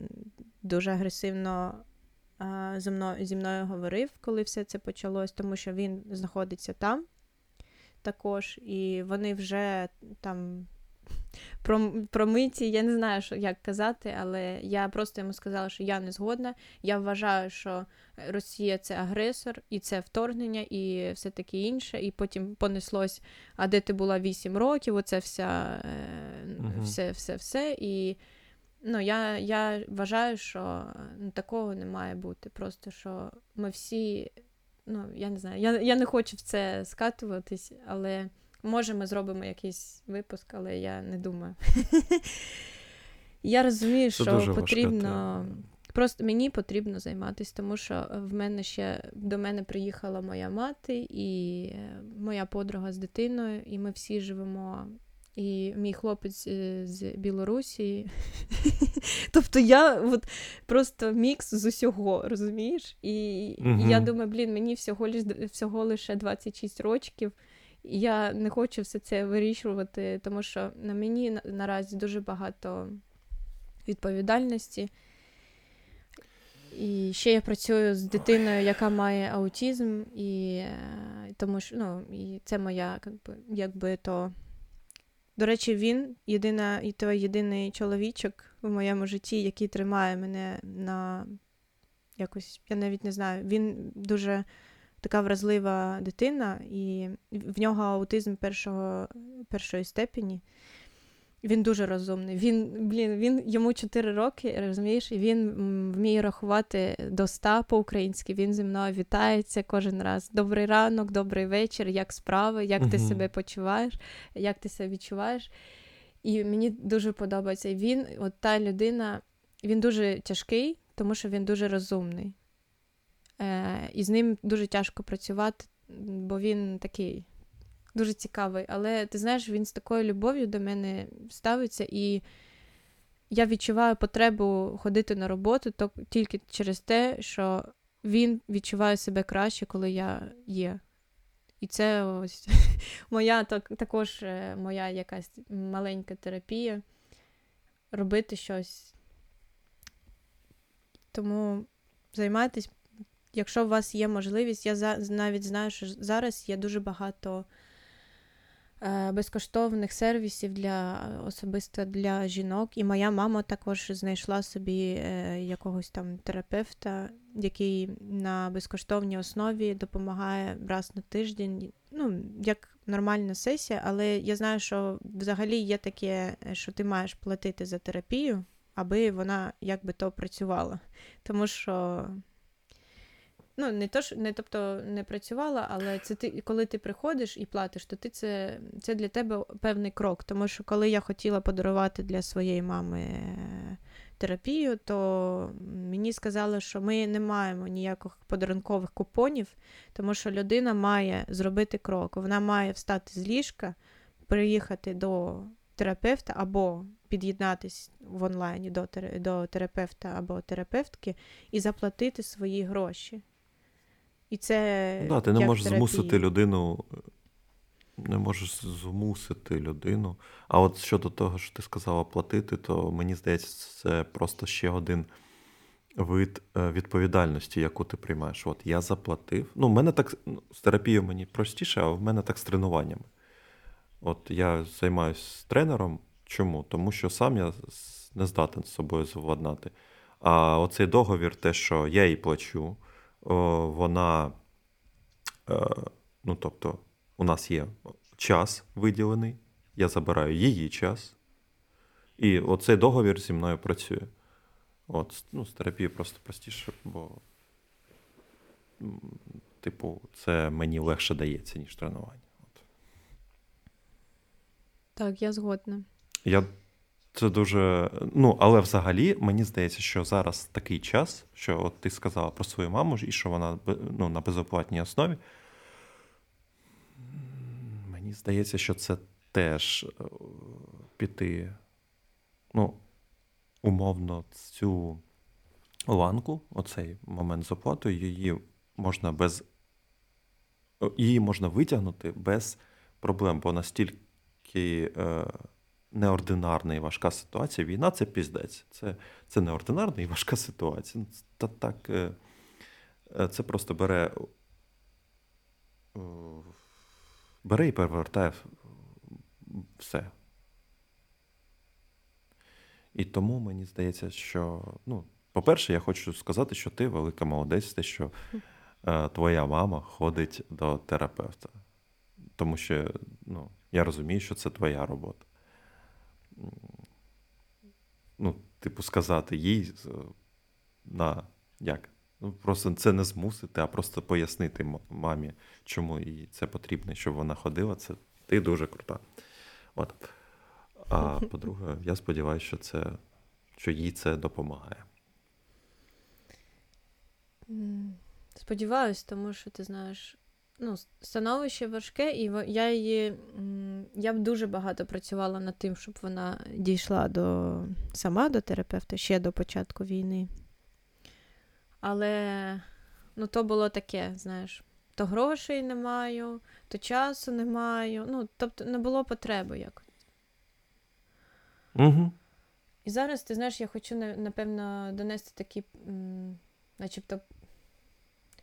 дуже агресивно зі мною говорив, коли все це почалось, тому що він знаходиться там також, і вони вже там промиті, я не знаю, як казати, але я просто йому сказала, що я не згодна, я вважаю, що Росія – це агресор, і це вторгнення, і все таке інше, і потім понеслось, а де ти була 8 років, оце все, і я вважаю, що такого не має бути, просто, що ми всі... я не знаю, я не хочу в це скатуватись, але може ми зробимо якийсь випуск, але я не думаю. Я розумію, що потрібно, просто мені потрібно займатися, тому що до мене приїхала моя мати і моя подруга з дитиною, і ми всі живемо, і мій хлопець з Білорусі. Тобто я просто мікс з усього, розумієш? І я думаю, мені всього лише 26 років. І я не хочу все це вирішувати, тому що на мені наразі дуже багато відповідальності. І ще я працюю з дитиною, яка має аутизм, і тому що, і це моя, якби то... До речі, він єдиний чоловічок в моєму житті, який тримає мене на якось, я навіть не знаю, він дуже така вразлива дитина, і в нього аутизм першої степені. Він дуже розумний. Йому 4 роки, розумієш, і він вміє рахувати до 100 по-українськи. Він зі мною вітається кожен раз. Добрий ранок, добрий вечір, як справи, як ти себе почуваєш, як ти себе відчуваєш. І мені дуже подобається. Він, та людина, він дуже тяжкий, тому що він дуже розумний. І з ним дуже тяжко працювати, бо він такий... дуже цікавий, але, ти знаєш, він з такою любов'ю до мене ставиться, і я відчуваю потребу ходити на роботу тільки через те, що він відчуває себе краще, коли я є. І це ось також моя якась маленька терапія, робити щось. Тому займайтесь, якщо у вас є можливість. Я навіть знаю, що зараз є дуже багато безкоштовних сервісів особисто для жінок. І моя мама також знайшла собі якогось там терапевта, який на безкоштовній основі допомагає раз на тиждень. Як нормальна сесія, але я знаю, що взагалі є таке, що ти маєш платити за терапію, аби вона якби то працювала. Тому що... не працювала, але це ти, коли ти приходиш і платиш, то ти це для тебе певний крок. Тому що коли я хотіла подарувати для своєї мами терапію, то мені сказали, що ми не маємо ніяких подарункових купонів, тому що людина має зробити крок. Вона має встати з ліжка, приїхати до терапевта або під'єднатись в онлайні до терапевта або терапевтки і заплатити свої гроші. І це ти не можеш змусити людину. А от щодо того, що ти сказала, платити, то мені здається, це просто ще один вид відповідальності, яку ти приймаєш. От я заплатив. В мене так з терапією мені простіше, а в мене так з тренуваннями. От я займаюся з тренером, Чому? Тому що сам я не здатен з собою завладнати. А оцей договір, те, що я їй плачу, вона, ну, тобто, у нас є час виділений, я забираю її час, і оцей договір зі мною працює. От, ну, з терапії просто простіше, бо, типу, це мені легше дається, ніж тренування. От. Так, я згодна. Це дуже, ну, але взагалі мені здається, що зараз такий час, що от ти сказала про свою маму і що вона, ну, на безоплатній основі. Мені здається, що це теж піти, ну, умовно, цю ланку, оцей момент з оплатою, її можна витягнути без проблем, бо настільки неординарна і важка ситуація. Війна – це піздець. Це неординарна і важка ситуація. Та так, це просто бере і перевертає все. І тому мені здається, що, ну, по-перше, я хочу сказати, що ти велика молодець, те, що твоя мама ходить до терапевта. Тому що, ну, я розумію, що це твоя робота. Ну, типу, сказати їй Ну, просто це не змусити, а просто пояснити мамі, чому їй це потрібно, щоб вона ходила. Це ти дуже крута. От. А по-друге, я сподіваюся, що їй це допомагає. Сподіваюсь, тому що ти знаєш, ну, становище важке, і я б дуже багато працювала над тим, щоб вона дійшла сама до терапевта ще до початку війни. Але, ну, то було таке, знаєш, то грошей не маю, то часу не маю, ну, тобто не було потреби якось. Угу. І зараз, ти знаєш, я хочу, напевно, донести такі, начебто,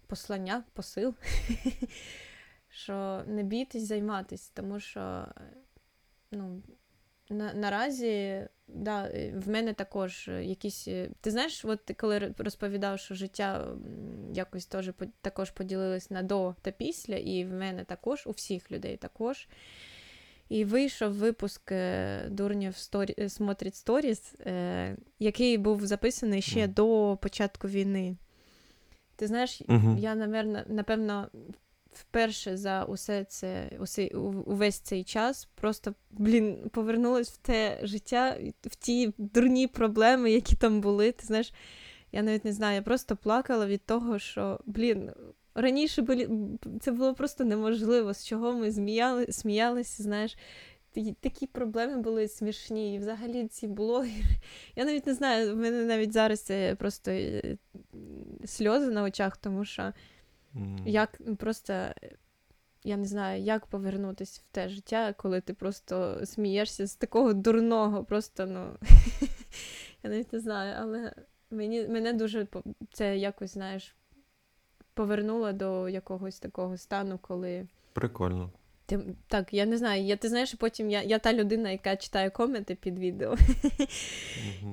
послання, посил, що не бійтесь займатися, тому що, ну, наразі, да, в мене також якісь... Ти знаєш, от коли розповідав, що життя якось теж також поділилось на до та після, і в мене також, у всіх людей також. І вийшов випуск «Дурнів смотрять сторіс», який був записаний ще до початку війни. Ти знаєш, я, напевно, вперше за усе це, увесь цей час просто, повернулась в те життя, в ті дурні проблеми, які там були. Ти знаєш, я навіть не знаю, я просто плакала від того, що, раніше це було просто неможливо, з чого ми сміялися, знаєш. Такі проблеми були смішні, і взагалі ці блогери. Я навіть не знаю, в мене навіть зараз це просто сльози на очах, тому що я не знаю, як повернутися в те життя, коли ти просто смієшся з такого дурного, просто, ну, я навіть не знаю, але мене дуже це якось, знаєш, повернуло до якогось такого стану, коли... Прикольно. Так, я не знаю, ти знаєш, потім я та людина, яка читає коменти під відео.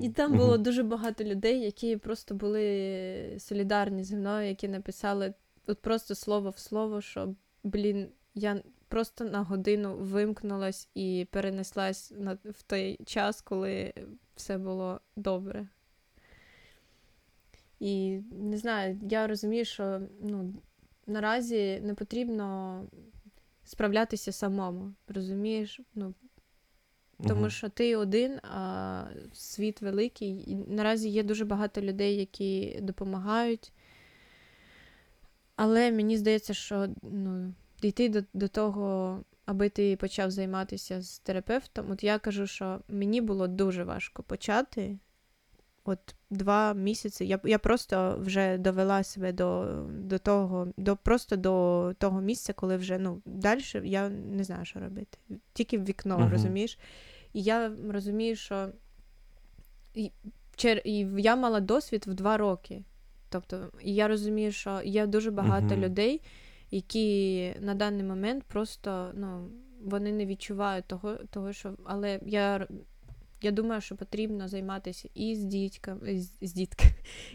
І там було дуже багато людей, які просто були солідарні зі мною, які написали от просто слово в слово, що, я просто на годину вимкнулась і перенеслась в той час, коли все було добре. І, не знаю, я розумію, що, ну, наразі не потрібно... справлятися самому, розумієш? Ну, тому що ти один, а світ великий. І наразі є дуже багато людей, які допомагають. Але мені здається, що, ну, дійти до того, аби ти почав займатися з терапевтом. От я кажу, що мені було дуже важко почати. От 2 місяці. Я просто вже довела себе до того місця, коли вже, ну, далі я не знаю, що робити. Тільки в вікно, розумієш? І я розумію, що я мала досвід в 2 роки. Тобто, я розумію, що є дуже багато людей, які на даний момент просто, ну, вони не відчувають того, що... Але я Я думаю, що потрібно займатися і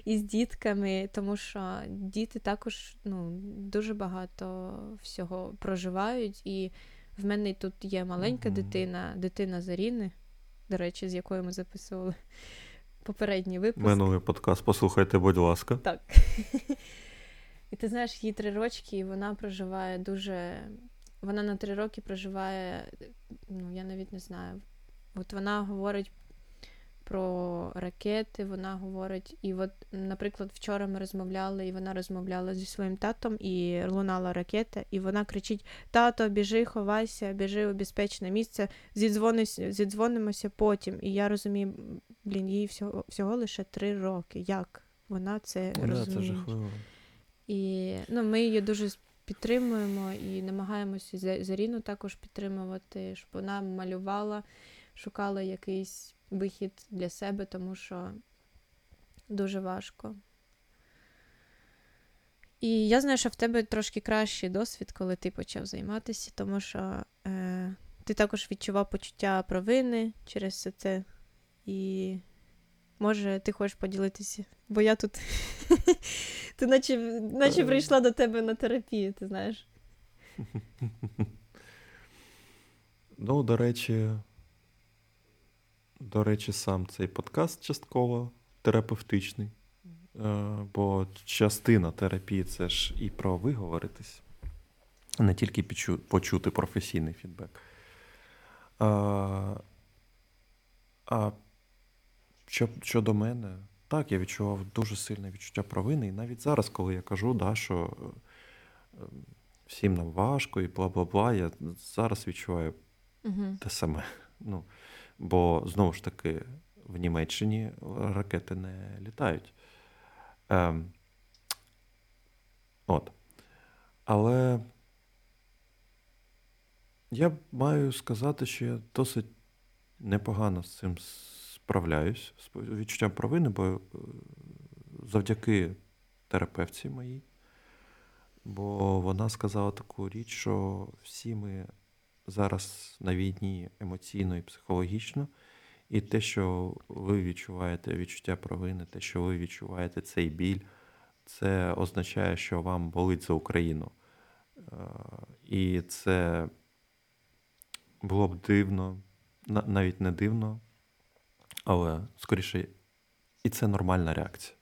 з дітками, тому що діти також дуже багато всього проживають. І в мене тут є маленька дитина Заріни, до речі, з якою ми записували попередній випуск. Минулий подкаст, послухайте, будь ласка. Так. І ти знаєш, їй 3 рочки, і вона проживає дуже... Вона на 3 роки проживає, я навіть не знаю. От вона говорить про ракети, вона говорить... І от, наприклад, вчора ми розмовляли, і вона розмовляла зі своїм татом, і лунала ракета, і вона кричить: «Тато, біжи, ховайся, біжи у безпечне місце, зідзвонимося потім». І я розумію, їй всього лише 3 роки. Як вона це розуміє? Це жахливо. І ми її дуже підтримуємо і намагаємося Заріну також підтримувати, щоб вона малювала, шукала якийсь вихід для себе, тому що дуже важко. І я знаю, що в тебе трошки кращий досвід, коли ти почав займатися, тому що ти також відчував почуття провини через все це. І може ти хочеш поділитися, бо я тут... Ти наче прийшла до тебе на терапію, ти знаєш. До речі, сам цей подкаст частково терапевтичний. Бо частина терапії – це ж і про виговоритись, не тільки почути професійний фідбек. А щодо мене, так, я відчував дуже сильне відчуття провини. І навіть зараз, коли я кажу, що всім нам важко і бла-бла-бла, я зараз відчуваю те саме. Бо, знову ж таки, в Німеччині ракети не літають. Але я маю сказати, що я досить непогано з цим справляюсь, з відчуттям провини, бо завдяки терапевтці моїй, бо вона сказала таку річ, що всі ми зараз на війні емоційно і психологічно, і те, що ви відчуваєте відчуття провини, те, що ви відчуваєте цей біль, це означає, що вам болить за Україну. І це було б дивно, навіть не дивно, але, скоріше, і це нормальна реакція.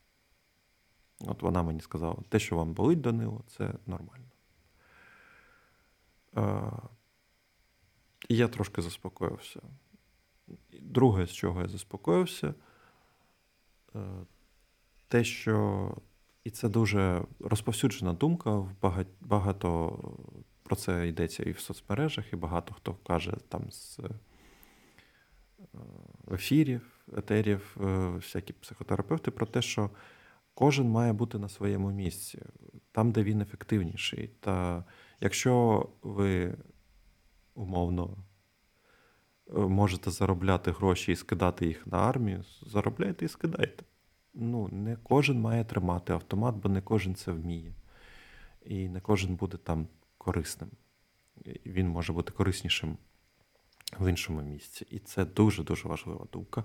От вона мені сказала: те, що вам болить, Данило, це нормально. І я трошки заспокоївся. Друге, з чого я заспокоївся, те, що... І це дуже розповсюджена думка, багато про це йдеться і в соцмережах, і багато хто каже там з етерів, всякі психотерапевти, про те, що кожен має бути на своєму місці, там, де він ефективніший. Та якщо ви, умовно, можете заробляти гроші і скидати їх на армію, заробляйте і скидайте. Не кожен має тримати автомат, бо не кожен це вміє. І не кожен буде там корисним. Він може бути кориснішим в іншому місці. І це дуже-дуже важлива думка,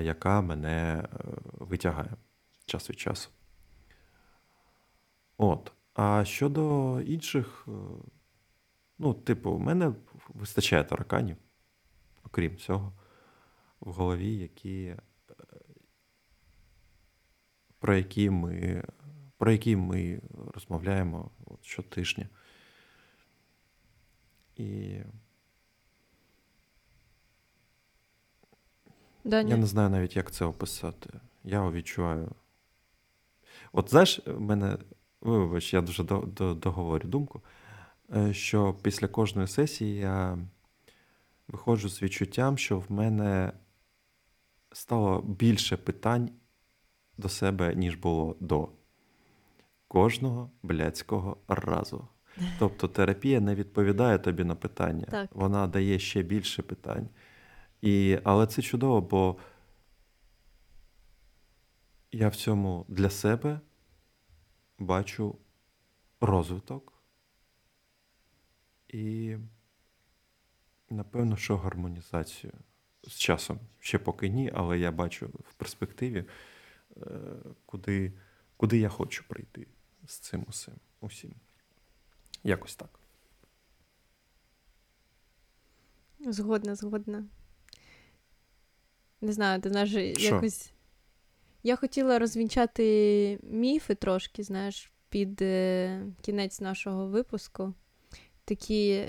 яка мене витягає час від часу. А щодо інших, у мене вистачає тараканів, окрім цього, в голові, про які ми розмовляємо щотижня. І... Я не знаю навіть, як це описати. Я відчуваю... Мене... Вибач, я дуже договорю думку, що після кожної сесії я виходжу з відчуттям, що в мене стало більше питань до себе, ніж було до. Кожного блядського разу. Тобто терапія не відповідає тобі на питання. Так. Вона дає ще більше питань. Але це чудово, бо я в цьому для себе бачу розвиток і, напевно, що гармонізацію з часом. Ще поки ні, але я бачу в перспективі, куди я хочу прийти з цим усім. Якось так. Згодна. Не знаю, ти знаєш, якось... Я хотіла розвінчати міфи трошки, знаєш, під кінець нашого випуску. Такі,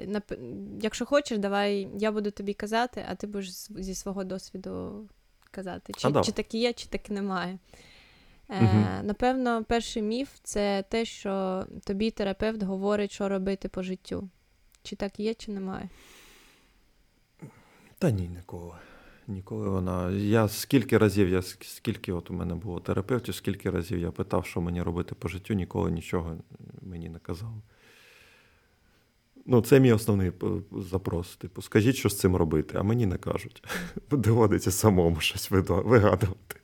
якщо хочеш, давай, я буду тобі казати, а ти будеш зі свого досвіду казати. Чи так і є, чи так і немає. Напевно, перший міф – це те, що тобі терапевт говорить, що робити по життю. Чи так і є, чи немає? Та ні, ніколи. Ніколи вона... Скільки от у мене було терапевтів, скільки разів я питав, що мені робити по життю, ніколи нічого мені не казали. Ну, це мій основний запрос. Типу, скажіть, що з цим робити, а мені не кажуть. Доводиться самому щось вигадувати.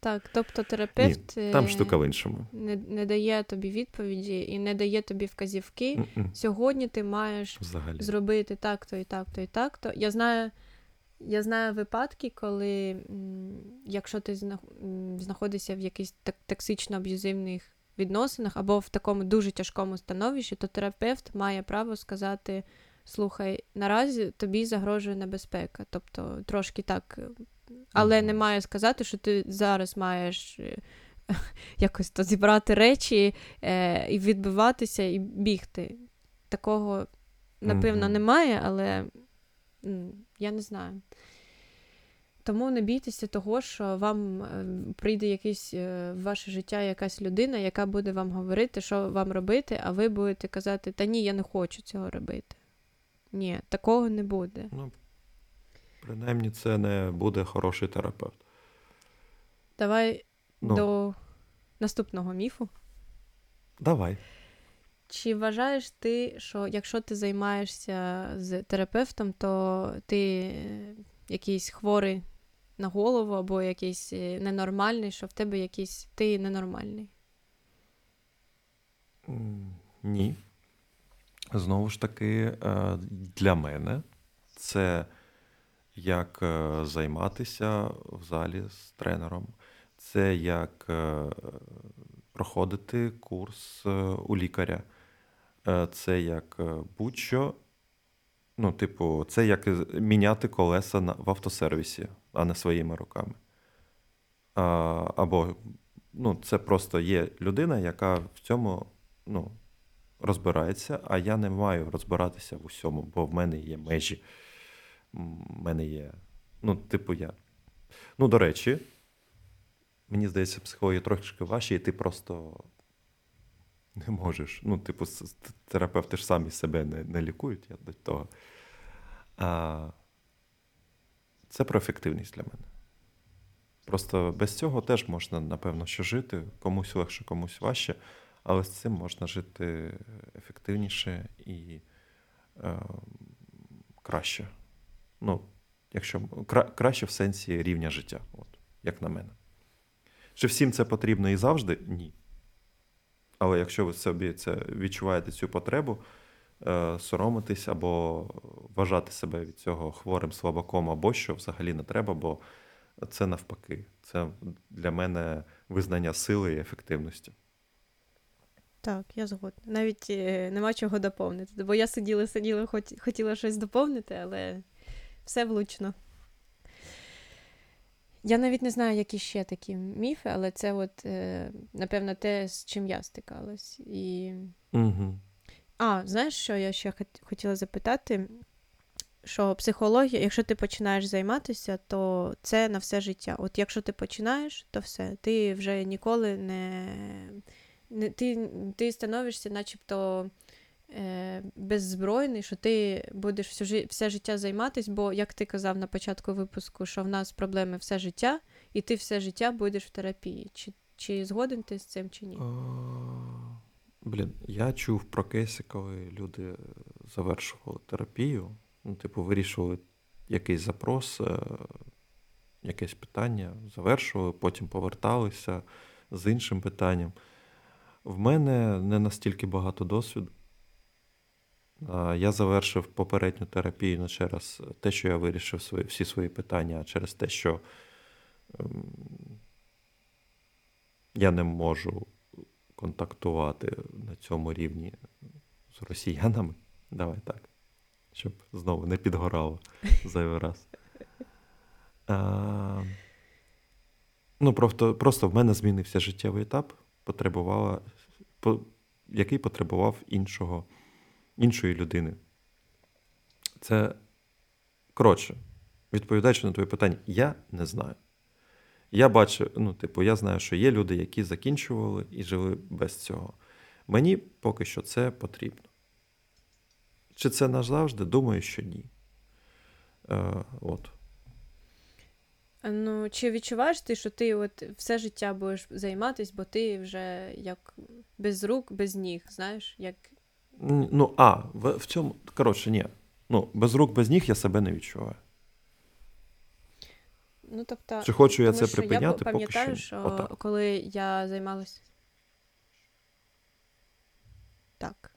Так, тобто терапевт... Ні, там штука в іншому. Не дає тобі відповіді і не дає тобі вказівки. Сьогодні ти маєш зробити так-то і так-то і так-то. Я знаю випадки, коли, якщо ти знаходишся в якихось токсично-аб'юзивних відносинах або в такому дуже тяжкому становищі, то терапевт має право сказати: слухай, наразі тобі загрожує небезпека. Тобто трошки так, але не має сказати, що ти зараз маєш якось то зібрати речі і відбиватися, і бігти. Такого, напевно, немає, але... Я не знаю. Тому не бійтеся того, що вам прийде якийсь в ваше життя якась людина, яка буде вам говорити, що вам робити, а ви будете казати: та ні, я не хочу цього робити. Ні, такого не буде. Ну, принаймні, це не буде хороший терапевт. Давай до наступного міфу. Давай. Чи вважаєш ти, що якщо ти займаєшся з терапевтом, то ти якийсь хворий на голову або якийсь ненормальний, що в тебе якийсь... Ти ненормальний? Ні. Знову ж таки, для мене це як займатися в залі з тренером. Це як проходити курс у лікаря. Це як будь-що, ну, типу, це як міняти колеса в автосервісі, а не своїми руками. Або, ну, це просто є людина, яка в цьому, ну, розбирається, а я не маю розбиратися в усьому, бо в мене є межі. В мене є, ну, типу, я. Ну, до речі, мені здається, психологія трошки важче, і ти просто... Не можеш. Ну, типу, терапевти ж самі себе не лікують, я до того. Це про ефективність для мене. Просто без цього теж можна, напевно, що жити. Комусь легше, комусь важче. Але з цим можна жити ефективніше і краще. Ну, якщо краще в сенсі рівня життя, от, як на мене. Чи всім це потрібно і завжди? Ні. Але якщо ви собі це відчуваєте, цю потребу, соромитись або вважати себе від цього хворим, слабаком або що, взагалі не треба, бо це навпаки. Це для мене визнання сили і ефективності. Так, я згодна. Навіть нема чого доповнити. Бо я сиділа, хотіла щось доповнити, але все влучно. Я навіть не знаю, які ще такі міфи, але це от, напевно, те, з чим я стикалась. І... Угу. Знаєш, що я ще хотіла запитати? Що психологія, якщо ти починаєш займатися, то це на все життя. От якщо ти починаєш, то все. Ти вже ніколи не ти становишся начебто беззбройний, що ти будеш все життя займатися, бо, як ти казав на початку випуску, що в нас проблеми все життя, і ти все життя будеш в терапії. Чи згоден ти з цим, чи ні? Блін, я чув про кейси, коли люди завершували терапію, ну, типу, вирішували якийсь запрос, якесь питання, завершували, потім поверталися з іншим питанням. В мене не настільки багато досвіду. Я завершив попередню терапію не через те, що я вирішив всі свої питання, а через те, що я не можу контактувати на цьому рівні з росіянами. Давай так, щоб знову не підгорало зайвий раз. Просто в мене змінився життєвий етап, який потребував іншої людини. Це, коротше, відповідаючи на твоє питання, я не знаю. Я бачу, я знаю, що є люди, які закінчували і жили без цього. Мені поки що це потрібно. Чи це назавжди? Думаю, що ні. Чи відчуваєш ти, що ти все життя будеш займатися, бо ти вже як без рук, без ніг, знаєш? Ні. Без рук, без ніг я себе не відчуваю. Чи хочу я це припиняти, поки що. Я пам'ятаю, що коли я займалася... Так.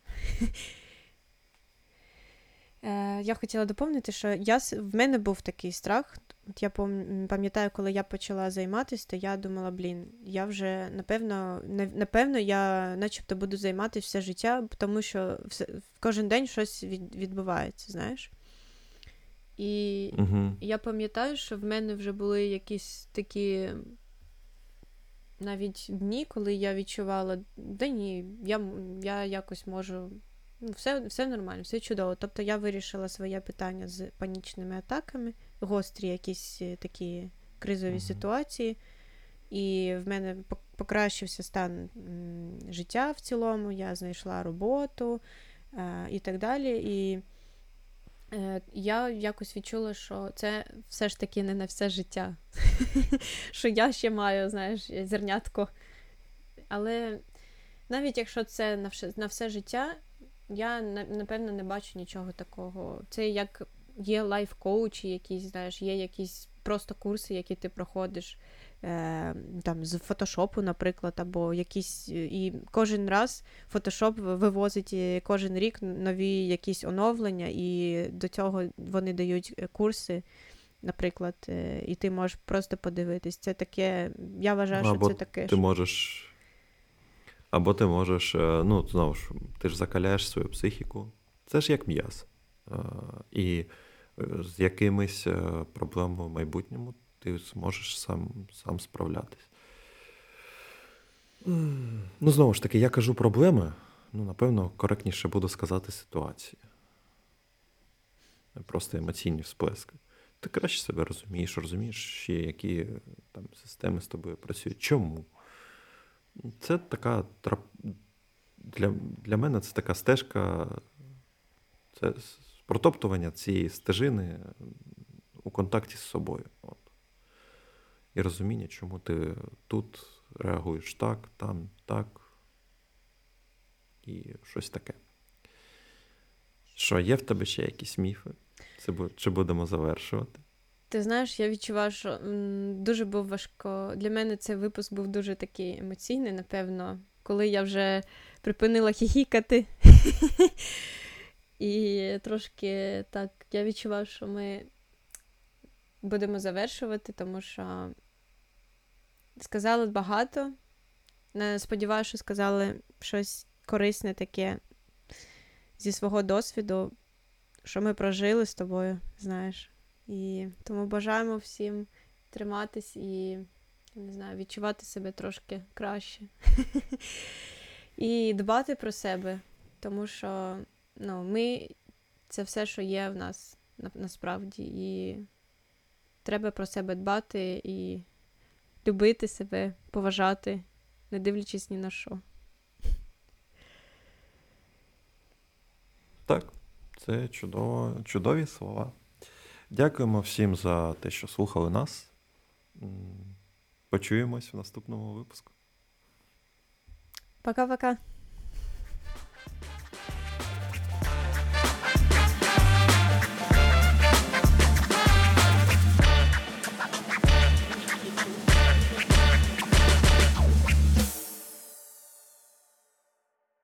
Я хотіла доповнити, що в мене був такий страх. От я пам'ятаю, коли я почала займатися, то я думала, я вже, напевно, я начебто буду займатися все життя, тому що кожен день щось відбувається, знаєш. І я пам'ятаю, що в мене вже були якісь такі навіть дні, коли я відчувала, я якось можу... Все нормально, все чудово. Тобто я вирішила своє питання з панічними атаками, гострі якісь такі кризові ситуації, і в мене покращився стан життя в цілому, я знайшла роботу і так далі. І я якось відчула, що це все ж таки не на все життя, що я ще маю, зернятко. Але навіть якщо це на все життя, я, напевно, не бачу нічого такого. Це як є лайф-коучі якісь, є якісь просто курси, які ти проходиш з фотошопу, наприклад, або якісь... І кожен раз фотошоп вивозить кожен рік нові якісь оновлення, і до цього вони дають курси, наприклад, і ти можеш просто подивитись. Це таке... Я вважаю, що це таке... Або ти можеш, знову ж, ти ж закаляєш свою психіку. Це ж як м'яз. І з якимись проблемами в майбутньому ти зможеш сам справлятись. Знову ж таки, я кажу проблеми, напевно, коректніше буду сказати ситуації. Просто емоційні всплески. Ти краще себе розумієш, які там системи з тобою працюють. Чому? Це така, для мене це така стежка, це протоптування цієї стежини у контакті з собою. І розуміння, чому ти тут реагуєш так, там так, і щось таке. Що, є в тебе ще якісь міфи? Чи будемо завершувати? Ти знаєш, я відчуваю, що дуже був важко. Для мене цей випуск був дуже такий емоційний, напевно, коли я вже припинила хіхікати. І трошки так, я відчуваю, що ми будемо завершувати, тому що сказали багато. Сподіваюся, що сказали щось корисне таке зі свого досвіду, що ми прожили з тобою, знаєш. І тому бажаємо всім триматись і, відчувати себе трошки краще. І дбати про себе, тому що, ми – це все, що є в нас насправді. І треба про себе дбати і любити себе, поважати, не дивлячись ні на що. Так, це чудові слова. Дякуємо всім за те, що слухали нас. Почуємось в наступному випуску. Пока-пока.